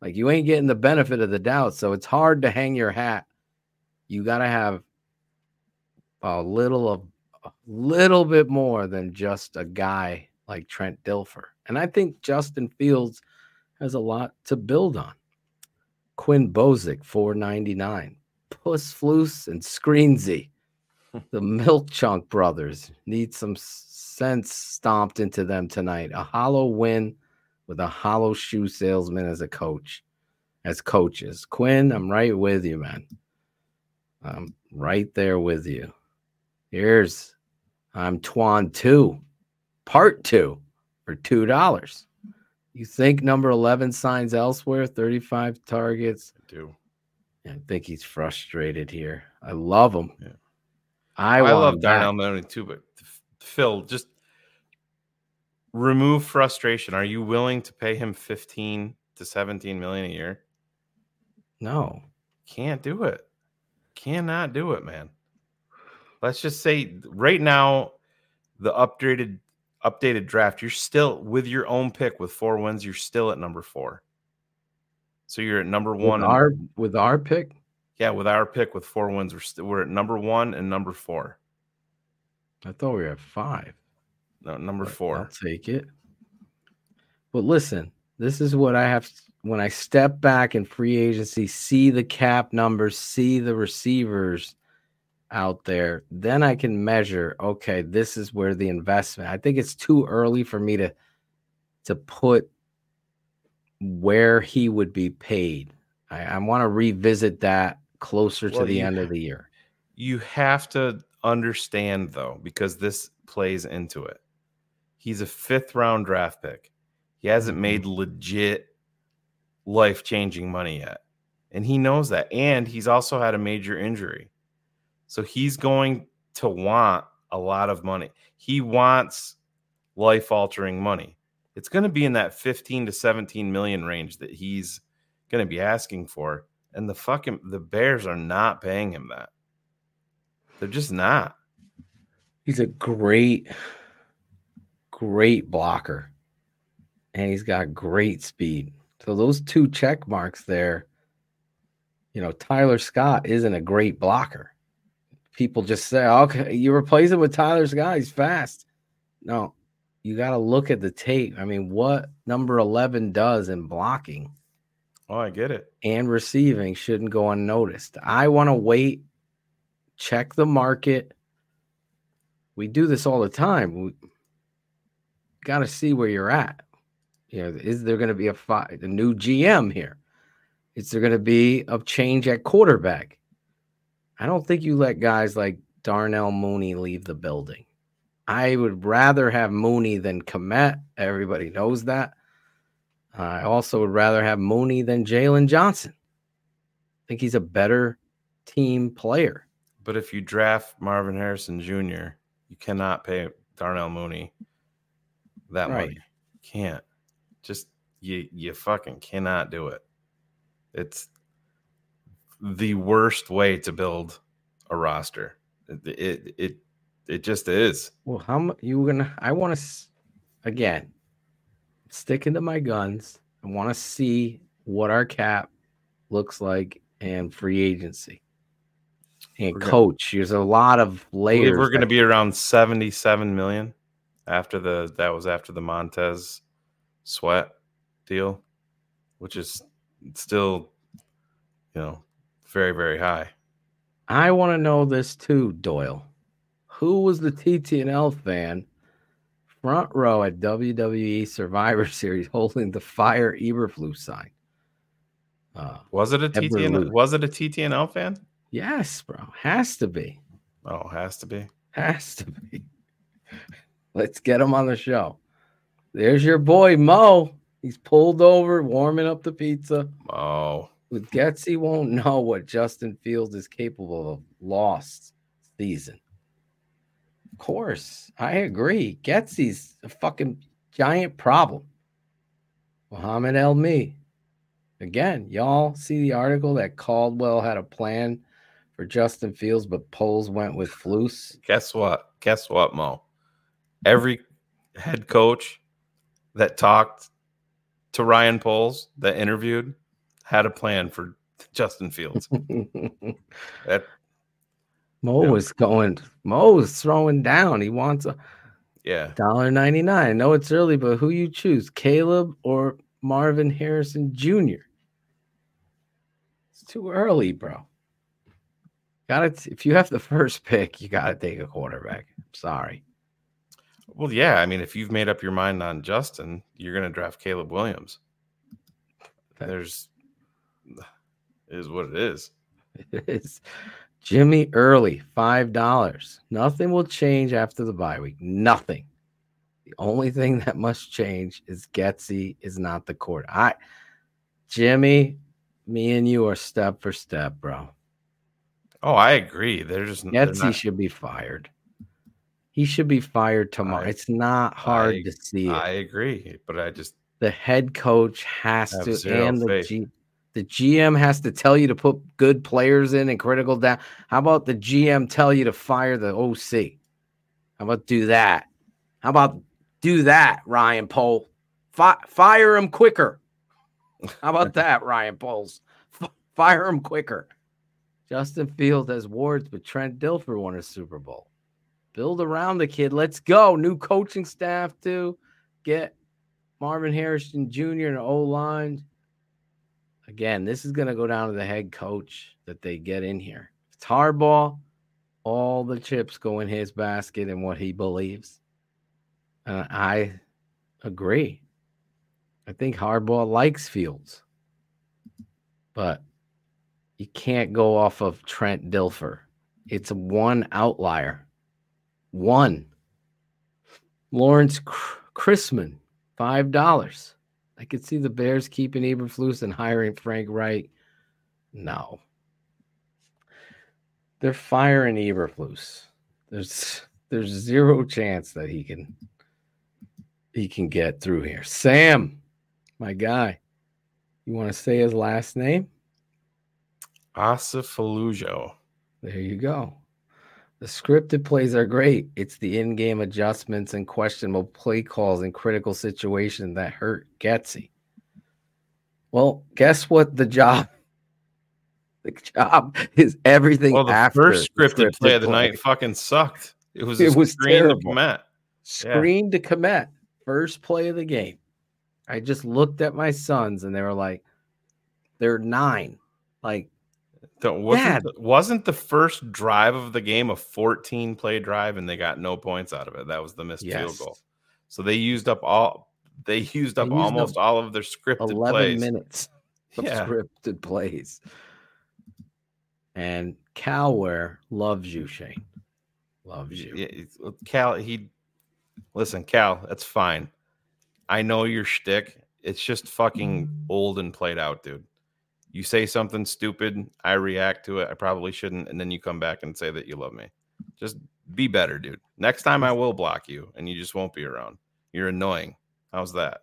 Like, you ain't getting the benefit of the doubt, so it's hard to hang your hat. You got to have a little bit more than just a guy like Trent Dilfer. And I think Justin Fields has a lot to build on. Quinn Bozick, $4.99. Puss Floose and Screensy. The Milk Chunk brothers need some sense stomped into them tonight. A hollow win with a hollow shoe salesman as a coach, as coaches. Quinn, I'm right with you, man. I'm right there with you. Here's I'm Twan 2, part 2 for $2. You think number 11 signs elsewhere, 35 targets? I do. I think he's frustrated here. I love him. Yeah. I love Darnell Mooney too, but Phil, just remove frustration. Are you willing to pay him $15 to $17 million a year? No, can't do it. Cannot do it, man. Let's just say right now, the updated draft, you're still with your own pick with 4 wins. You're still at number 4. So you're at number 1 with our pick. Yeah, with our pick with 4 wins, we're at number 1 and number 4. I thought we were at 5. No, number 4. I'll take it. But listen, this is what I have when I step back in free agency, see the cap numbers, see the receivers out there. Then I can measure, okay, this is where the investment. I think it's too early for me to put where he would be paid. I want to revisit that closer to the end of the year. You have to understand, though, because this plays into it. He's a 5th-round draft pick. He hasn't made legit life-changing money yet, and he knows that. And he's also had a major injury, so he's going to want a lot of money. He wants life-altering money. It's going to be in that $15 to $17 million range that he's going to be asking for. And the Bears are not paying him that. They're just not. He's a great blocker. And he's got great speed. So those two check marks there, Tyler Scott isn't a great blocker. People just say, okay, you replace him with Tyler Scott, he's fast. No, you got to look at the tape. I mean, what number 11 does in blocking. Oh, I get it. And receiving shouldn't go unnoticed. I want to wait, check the market. We do this all the time. We got to see where you're at. Is there going to be a new GM here? Is there going to be a change at quarterback? I don't think you let guys like Darnell Mooney leave the building. I would rather have Mooney than Kmet. Everybody knows that. I also would rather have Mooney than Jalen Johnson. I think he's a better team player. But if you draft Marvin Harrison Jr., you cannot pay Darnell Mooney that money. You can't. Just you fucking cannot do it. It's the worst way to build a roster. It just is. Well, I want to again stick into my guns. I want to see what our cap looks like and free agency and coach. There's a lot of layers. We're going to be around 77 million after the Montez Sweat deal, which is still, very, very high. I want to know this too, Doyle. Who was the TTNL fan front row at WWE Survivor Series holding the Fire Eberflus sign? Was it a TTNL fan? Yes, bro. Has to be. Oh, has to be. Has to be. Let's get him on the show. There's your boy, Mo. He's pulled over, warming up the pizza. Mo. With Getsy won't know what Justin Fields is capable of lost season. Of course, I agree. Getsy's a fucking giant problem. Muhammad Elmi. Again, y'all see the article that Caldwell had a plan for Justin Fields, but Poles went with Flus. Guess what, Mo? Every head coach that talked to Ryan Poles, that interviewed, had a plan for Justin Fields. Mo was throwing down. He wants $1.99. I know it's early, but who you choose, Caleb or Marvin Harrison Jr.? It's too early, bro. If you have the first pick, you got to take a quarterback. I'm sorry. Well, yeah. I mean, if you've made up your mind on Justin, you're going to draft Caleb Williams. Is what it is. It is. Jimmy Early, $5. Nothing will change after the bye week. Nothing. The only thing that must change is Getsy is not the court. Jimmy, me and you are step for step, bro. Oh, I agree. Getsy should be fired. He should be fired tomorrow. It's not hard to see. I agree, but the head coach has to, and the GM has to tell you to put good players in and critical down. How about the GM tell you to fire the OC? How about do that? Ryan Poles? Fire him quicker. How about that, Ryan Poles? Fire him quicker. Justin Fields has wards, but Trent Dilfer won a Super Bowl. Build around the kid. Let's go. New coaching staff to get Marvin Harrison Jr. and O-line. Again, this is going to go down to the head coach that they get in here. It's Harbaugh. All the chips go in his basket and what he believes. I agree. I think Harbaugh likes Fields. But you can't go off of Trent Dilfer. It's one outlier. One. Lawrence Chrisman, $5. I could see the Bears keeping Eberflus and hiring Frank Wright. No. They're firing Eberflus. There's zero chance that he can get through here. Sam, my guy, You want to say his last name? Asifalujo. There you go. The scripted plays are great. It's the in-game adjustments and questionable play calls in critical situations that hurt Getsy. Well, guess what the job? The job is everything after. Well, the first scripted play of the night fucking sucked. It was screen to Kmet. Screen to Kmet. First play of the game. I just looked at my sons, and they were like, they're 9. Like, wasn't the first drive of the game a 14-play drive, and they got no points out of it? That was the missed field goal. So they used up almost all of their scripted 11 plays. 11 minutes of scripted plays. And Calware loves you, Shane. Loves you. Yeah, Cal, that's fine. I know your shtick. It's just fucking old and played out, dude. You say something stupid, I react to it. I probably shouldn't, and then you come back and say that you love me. Just be better, dude. Next time I will block you, and you just won't be around. You're annoying. How's that?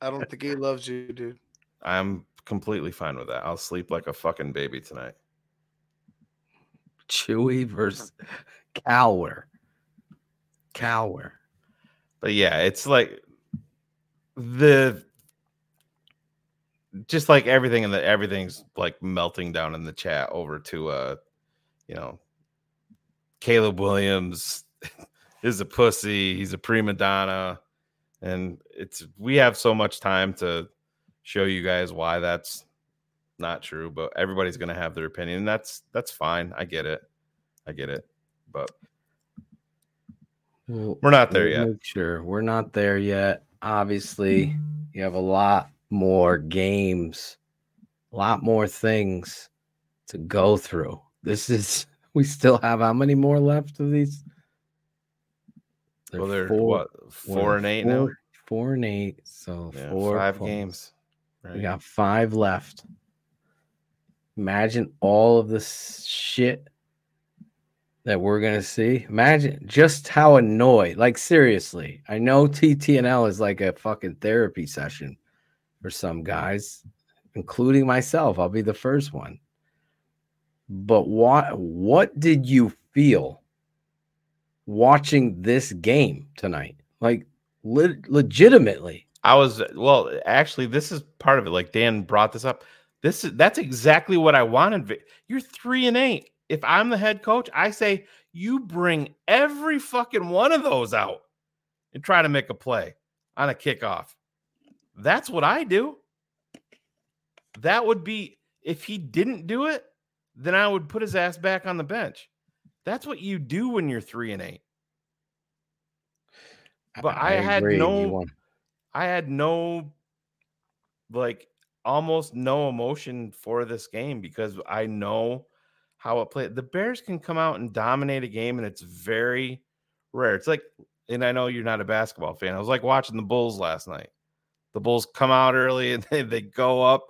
I don't think he loves you, dude. I'm completely fine with that. I'll sleep like a fucking baby tonight. Chewy versus Calware. But yeah, it's like just like everything, and everything's like melting down in the chat over to Caleb Williams is a pussy, he's a prima donna, and we have so much time to show you guys why that's not true, but everybody's gonna have their opinion. That's fine. I get it. But we're not there yet. Sure, we're not there yet. Obviously, you have a lot more games, a lot more things to go through. We still have how many more left of these? They're 4-8 now? 4-8. So yeah, 5 games. Right. We got 5 left. Imagine all of the shit that we're going to see. Imagine just how annoyed. Like, seriously. I know TTNL is like a fucking therapy session for some guys, including myself. I'll be the first one. But what did you feel watching this game tonight? Like, legitimately. Actually, this is part of it. Like, Dan brought this up. That's exactly what I wanted. You're 3-8. If I'm the head coach, I say you bring every fucking one of those out and try to make a play on a kickoff. That's what I do. That would be, if he didn't do it, then I would put his ass back on the bench. That's what you do when you're 3-8. But I had almost no emotion for this game because I know how it played. The Bears can come out and dominate a game, and it's very rare. It's like, and I know you're not a basketball fan. I was like watching the Bulls last night. The Bulls come out early and they go up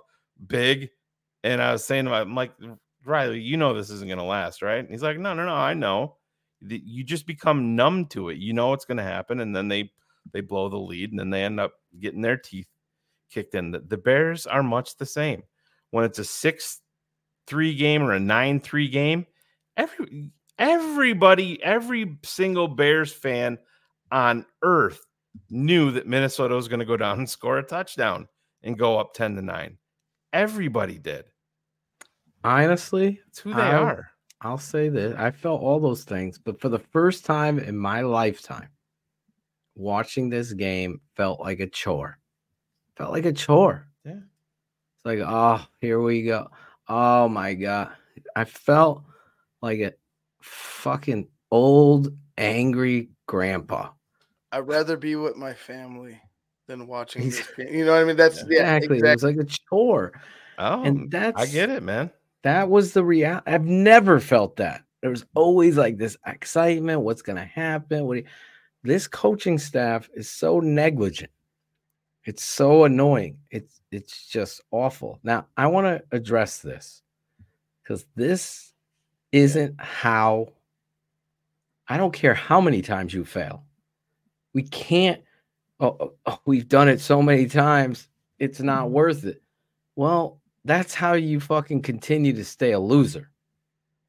big. And I was saying to him, I'm like, Riley, you know this isn't going to last, right? And he's like, no, I know. You just become numb to it. You know it's going to happen. And then they blow the lead, and then they end up getting their teeth kicked in. The Bears are much the same. When it's a 6-3 game or a 9-3 game, every single Bears fan on earth knew that Minnesota was going to go down and score a touchdown and go up 10-9. Everybody did. Honestly, it's who they are. I'll say this. I felt all those things, but for the first time in my lifetime, watching this game felt like a chore. Yeah. It's like, oh, here we go. Oh, my God. I felt like a fucking old, angry grandpa. I'd rather be with my family than watching this game. You know what I mean? That's exactly. It was like a chore. Oh, and I get it, man. That was the reality. I've never felt that. There was always like this excitement. What's going to happen? This coaching staff is so negligent. It's so annoying. It's just awful. Now, I want to address this because this isn't how – I don't care how many times you fail. We can't – we've done it so many times. It's not worth it. Well, that's how you fucking continue to stay a loser.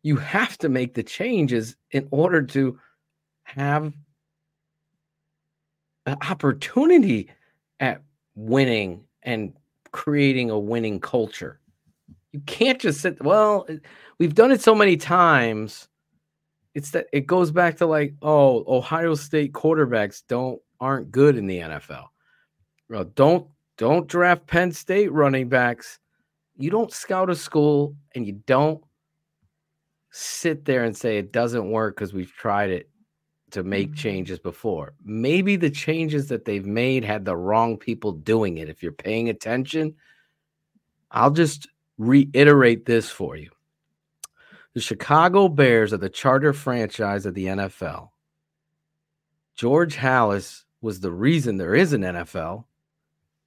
You have to make the changes in order to have an opportunity at winning and creating a winning culture. You can't just sit, well, we've done it so many times. It's that it goes back to like, oh, Ohio State quarterbacks aren't good in the NFL. Well, don't draft Penn State running backs. You don't scout a school and you don't sit there and say it doesn't work because we've tried it to make changes before. Maybe the changes that they've made had the wrong people doing it. If you're paying attention, I'll just reiterate this for you. The Chicago Bears are the charter franchise of the NFL. George Halas was the reason there is an NFL.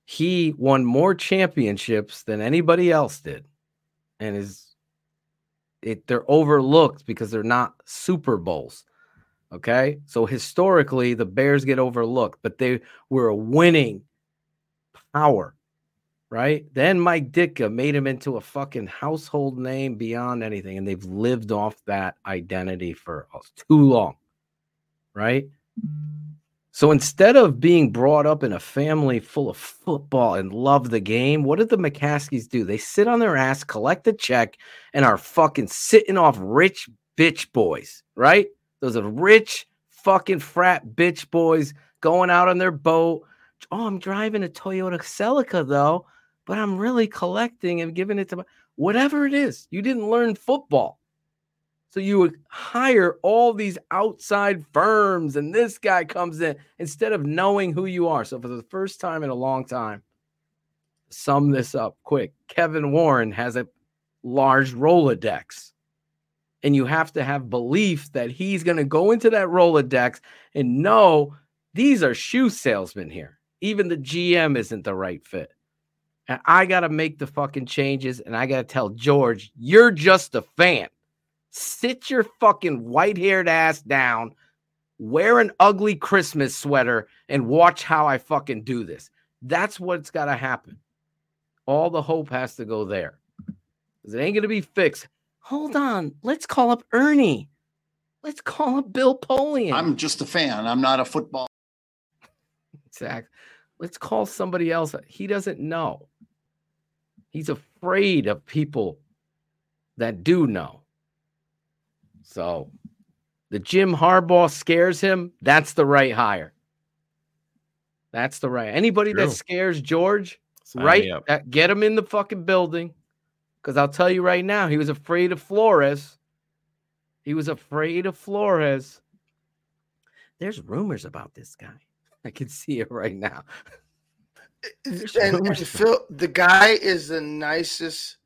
He won more championships than anybody else did. And they're overlooked because they're not Super Bowls. Okay? So historically, the Bears get overlooked, but they were a winning power, right? Then Mike Ditka made him into a fucking household name beyond anything, and they've lived off that identity for too long, right? So instead of being brought up in a family full of football and love the game, what did the McCaskeys do? They sit on their ass, collect a check, and are fucking sitting off rich bitch boys, right? Those are rich fucking frat bitch boys going out on their boat. Oh, I'm driving a Toyota Celica, though, but I'm really collecting and giving it to whatever it is. You didn't learn football. So you would hire all these outside firms, and this guy comes in instead of knowing who you are. So for the first time in a long time, sum this up quick. Kevin Warren has a large Rolodex, and you have to have belief that he's going to go into that Rolodex and know these are shoe salesmen here. Even the GM isn't the right fit. And I got to make the fucking changes, and I got to tell George, you're just a fan. Sit your fucking white-haired ass down, wear an ugly Christmas sweater, and watch how I fucking do this. That's what's got to happen. All the hope has to go there. Because it ain't going to be fixed. Hold on. Let's call up Ernie. Let's call up Bill Polian. I'm just a fan. I'm not a football. Exactly. Let's call somebody else. He doesn't know. He's afraid of people that do know. So the Jim Harbaugh scares him. That's the right hire. That's the right. Anybody True. That scares George, Sign right? Get him in the fucking building. Because I'll tell you right now, he was afraid of Flores. There's rumors about this guy. I can see it right now. And Phil, the guy is the nicest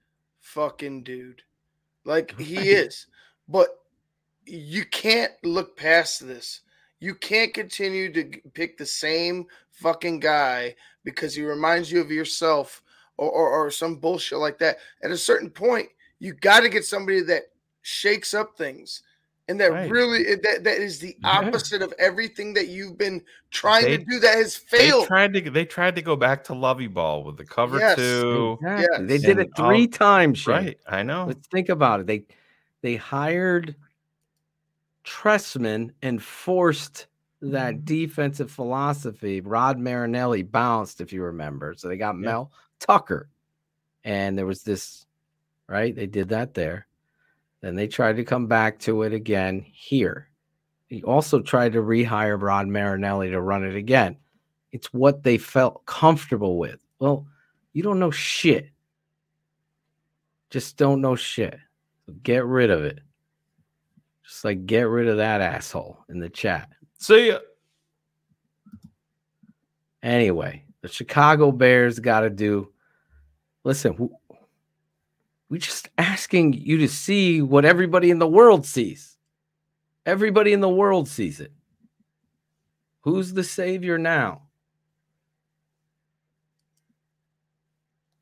fucking dude. Like, he is. But you can't look past this. You can't continue to pick the same fucking guy because he reminds you of yourself or some bullshit like that. At a certain point, you got to get somebody that shakes up things and that right. really that is the opposite of everything that you've been trying to do that has failed. They tried to go back to Lovey Ball with the cover two. Exactly. Yes. They did it three times. Shane. Right, I know. Let's think about it. They hired Tressman and forced that defensive philosophy. Rod Marinelli bounced, if you remember. So they got Mel Tucker. And there was this, right? They did that there. Then they tried to come back to it again here. He also tried to rehire Rod Marinelli to run it again. It's what they felt comfortable with. Well, you don't know shit. Just don't know shit. Get rid of it. Just like get rid of that asshole in the chat. See ya. Anyway, the Chicago Bears got to do. Listen, we're just asking you to see what everybody in the world sees. Everybody in the world sees it. Who's the savior now?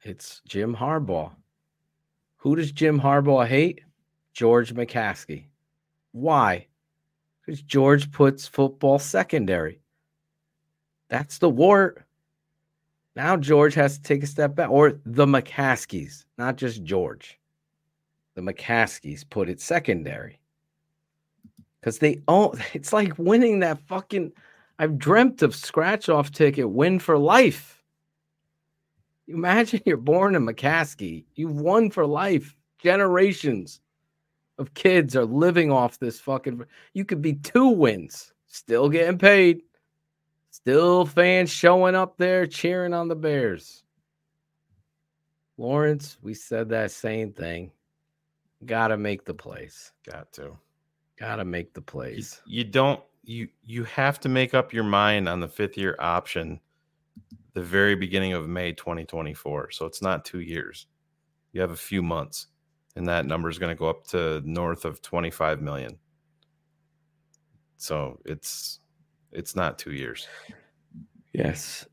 It's Jim Harbaugh. Who does Jim Harbaugh hate? George McCaskey. Why? Because George puts football secondary. That's the wart. Now George has to take a step back, or the McCaskies, not just George. The McCaskies put it secondary because they own. It's like winning that fucking. I've dreamt of scratch-off ticket win for life. You imagine you're born a McCaskey. You've won for life. Generations of kids are living off this fucking. You could be two wins, still getting paid. Still fans showing up there cheering on the Bears. Lawrence, we said that same thing. Gotta make the plays. Gotta make the plays. You have to make up your mind on the fifth-year option the very beginning of May 2024. So it's not 2 years. You have a few months, and that number is going to go up to north of 25 million. So it's not 2 years. Yes.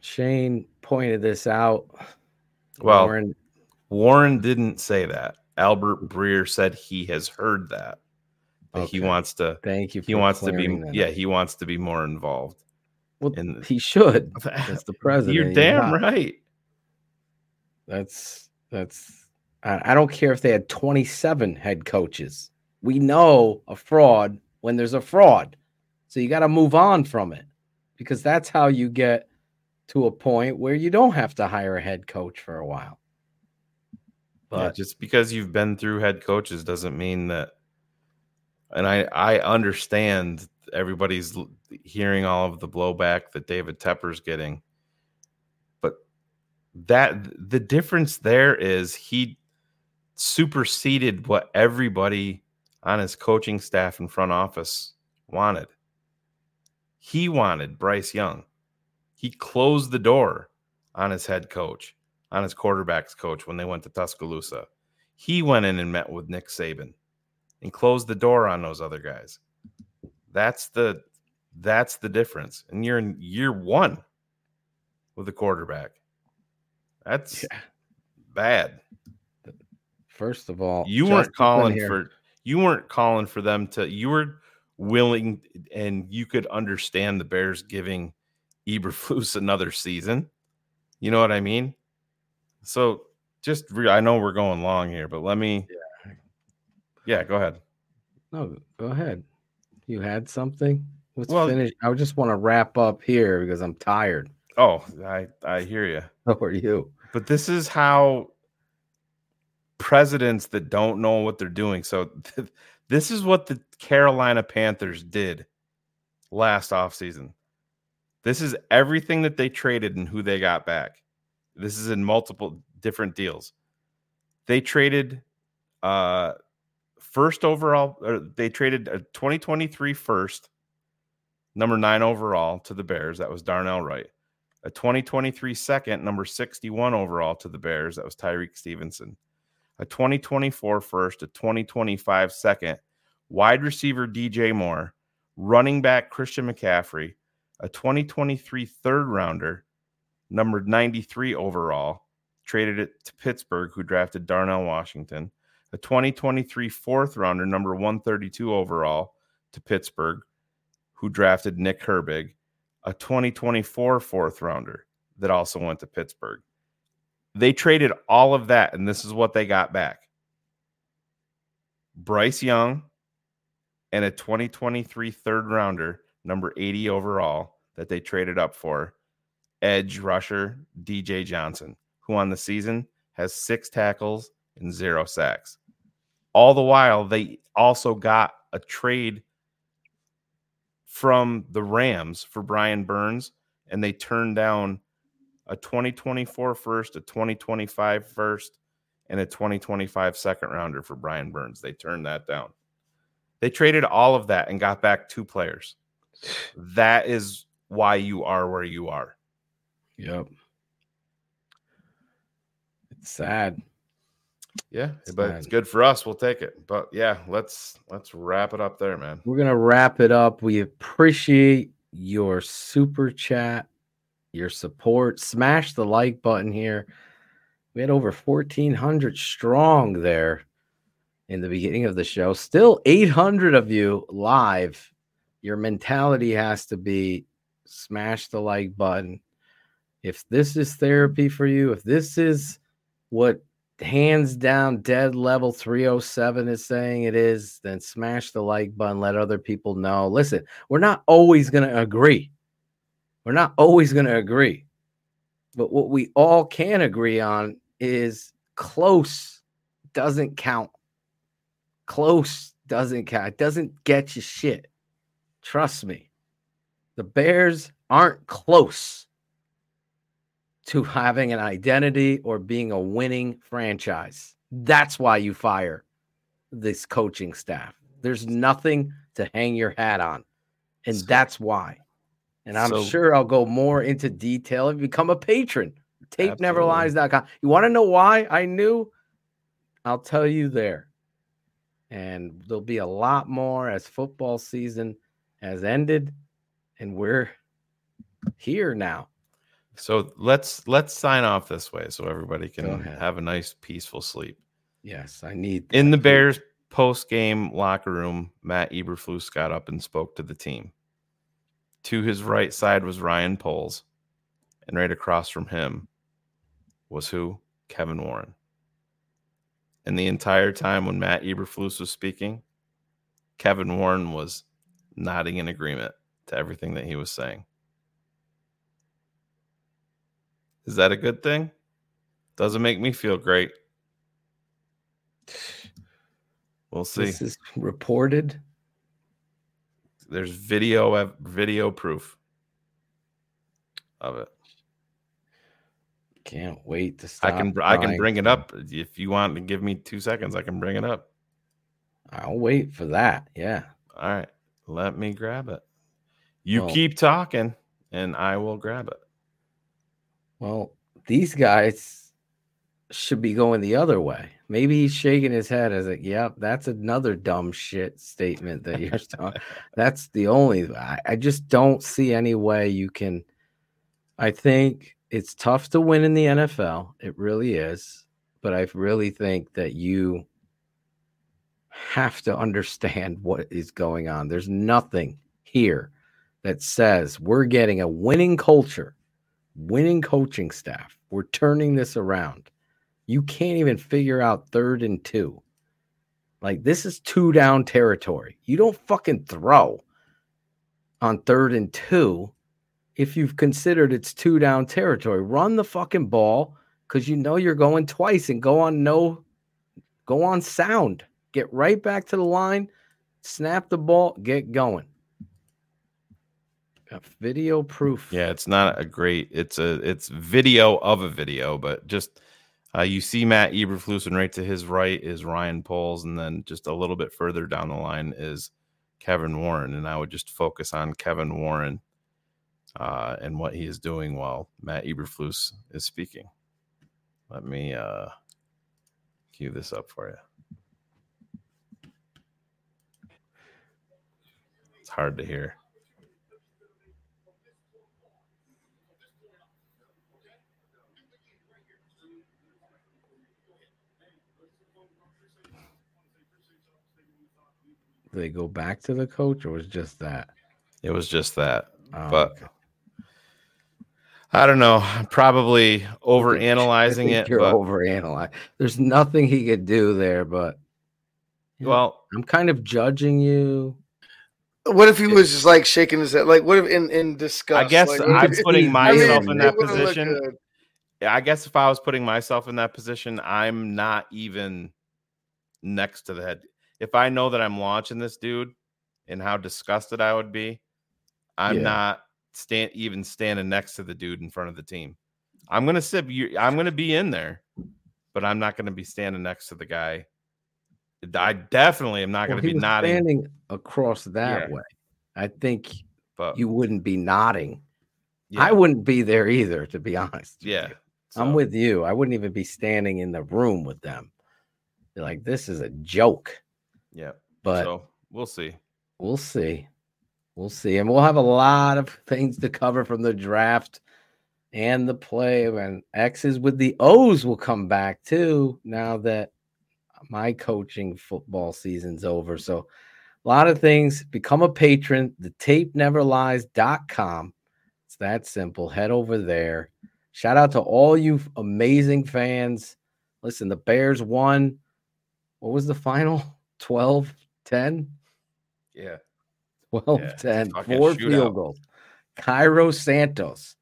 Shane pointed this out. Well, Warren didn't say that. Albert Breer said he has heard that. Okay. He wants to. Thank you. He wants to be. That. Yeah, he wants to be more involved. Well, he should. That's the president. You're damn right. That's. I don't care if they had 27 head coaches. We know a fraud when there's a fraud. So you got to move on from it, because that's how you get to a point where you don't have to hire a head coach for a while. But yeah, just because you've been through head coaches doesn't mean that. And I understand everybody's hearing all of the blowback that David Tepper's getting. But that the difference there is he superseded what everybody on his coaching staff and front office wanted. He wanted Bryce Young. He closed the door on his head coach, on his quarterback's coach when they went to Tuscaloosa. He went in and met with Nick Saban and closed the door on those other guys. That's the difference. And you're in year one with a quarterback. That's bad. First of all, you weren't calling for them to. You were willing, and you could understand the Bears giving Eberflus another season. You know what I mean? So I know we're going long here, but let me. Yeah, go ahead. No, go ahead. You had something? Let's finish. I just want to wrap up here because I'm tired. Oh, I hear you. So are you. But this is how presidents that don't know what they're doing. So this is what the Carolina Panthers did last offseason. This is everything that they traded and who they got back. This is in multiple different deals. They traded a 2023 first, number 9 overall to the Bears. That was Darnell Wright. A 2023 second, number 61 overall to the Bears. That was Tyreek Stevenson. A 2024 first, a 2025 second, wide receiver DJ Moore, running back Christian McCaffrey, a 2023 third rounder, number 93 overall, traded it to Pittsburgh, who drafted Darnell Washington, a 2023 fourth rounder, number 132 overall to Pittsburgh, who drafted Nick Herbig, a 2024 fourth rounder that also went to Pittsburgh. They traded all of that, and this is what they got back. Bryce Young and a 2023 third rounder, number 80 overall, that they traded up for, edge rusher DJ Johnson, who on the season has 6 tackles and 0 sacks. All the while, they also got a trade from the Rams for Brian Burns, and they turned down a 2024 first, a 2025 first, and a 2025 second rounder for Brian Burns. They turned that down. They traded all of that and got back 2 players. That is why you are where you are. Yep. It's sad. Yeah, but it's good for us. We'll take it. But yeah, let's wrap it up there, man. We're going to wrap it up. We appreciate your super chat, your support. Smash the like button here. We had over 1,400 strong there in the beginning of the show. Still 800 of you live. Your mentality has to be smash the like button. if this is therapy for you, if this is what hands down dead level 307 is saying it is, then smash the like button. Let other people know. Listen, we're not always going to agree. We're not always going to agree. But what we all can agree on is close doesn't count. Close doesn't count. It doesn't get you shit. Trust me. The Bears aren't close to having an identity or being a winning franchise. That's why you fire this coaching staff. There's nothing to hang your hat on. And that's why. And I'm sure I'll go more into detail if you become a patron. TapeNeverLies.com. You want to know why I knew? I'll tell you there. And there'll be a lot more as football season has ended. And we're here now. So let's sign off this way so everybody can have a nice, peaceful sleep. Yes, I need that. In the Bears post-game locker room, Matt Eberflus got up and spoke to the team. To his right side was Ryan Poles, and right across from him was who? Kevin Warren. And the entire time when Matt Eberflus was speaking, Kevin Warren was nodding in agreement to everything that he was saying. Is that a good thing? Doesn't make me feel great. We'll see. This is reported. There's video proof of it. Can't wait to stop. I can bring it up if you want to give me 2 seconds. I can bring it up. I'll wait for that. Yeah. All right. Let me grab it. You keep talking, and I will grab it. Well, these guys should be going the other way. Maybe he's shaking his head as like, "Yep, that's another dumb shit statement that you're talking." That's the only. I just don't see any way you can. I think it's tough to win in the NFL. It really is, but I really think that you have to understand what is going on. There's nothing here that says we're getting a winning culture. Winning coaching staff. We're turning this around. You can't even figure out 3rd and 2. Like, this is 2-down territory. You don't fucking throw on 3rd and 2 if you've considered it's 2-down territory. Run the fucking ball because you know you're going twice and go on sound. Get right back to the line, snap the ball, get going. Video proof. Yeah, it's not a great. It's video of a video, but just you see Matt Eberflus, and right to his right is Ryan Poles, and then just a little bit further down the line is Kevin Warren. And I would just focus on Kevin Warren and what he is doing while Matt Eberflus is speaking. Let me cue this up for you. It's hard to hear. They go back to the coach, or was just that? It was just that. Oh, but okay. I don't know. I'm probably overanalyzing it. You're overanalyzing. There's nothing he could do there, but I'm kind of judging you. What if he was just like shaking his head? Like, what if in disgust? I guess like, I'm putting myself in that position. I guess if I was putting myself in that position, I'm not even next to the head. If I know that I'm launching this dude and how disgusted I would be, I'm not even standing next to the dude in front of the team. I'm going to sit. I'm going to be in there, but I'm not going to be standing next to the guy. I definitely am not going to be nodding. Standing across that way. I think you wouldn't be nodding. Yeah. I wouldn't be there either, to be honest. Yeah. So. I'm with you. I wouldn't even be standing in the room with them. You're like, this is a joke. Yeah, but so we'll see. We'll see. And we'll have a lot of things to cover from the draft and the play. And X's with the O's will come back too now that my coaching football season's over. So a lot of things. Become a patron, thetapeneverlies.com. It's that simple. Head over there. Shout out to all you amazing fans. Listen, the Bears won. What was the final? 12-10? Yeah. 12-10. Yeah. Four field goals. Cairo Santos.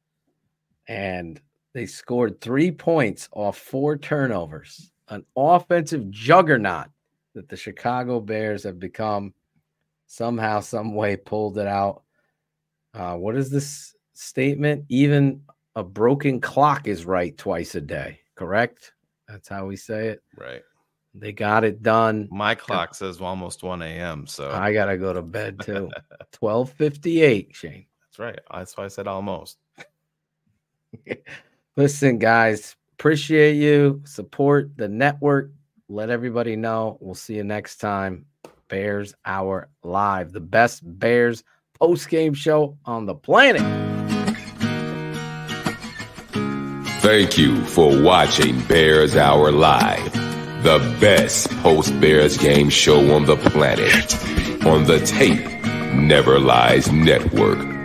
And they scored 3 points off 4 turnovers. An offensive juggernaut that the Chicago Bears have become. Somehow, some way, pulled it out. What is this statement? Even a broken clock is right twice a day, correct? That's how we say it. Right. They got it done. My clock says almost 1 a.m., so. I got to go to bed, too. 12:58, Shane. That's right. That's why I said almost. Listen, guys, appreciate you. Support the network. Let everybody know. We'll see you next time. Bears Hour Live, the best Bears post-game show on the planet. Thank you for watching Bears Hour Live, the best post-Bears game show on the planet, on the Tape Never Lies Network.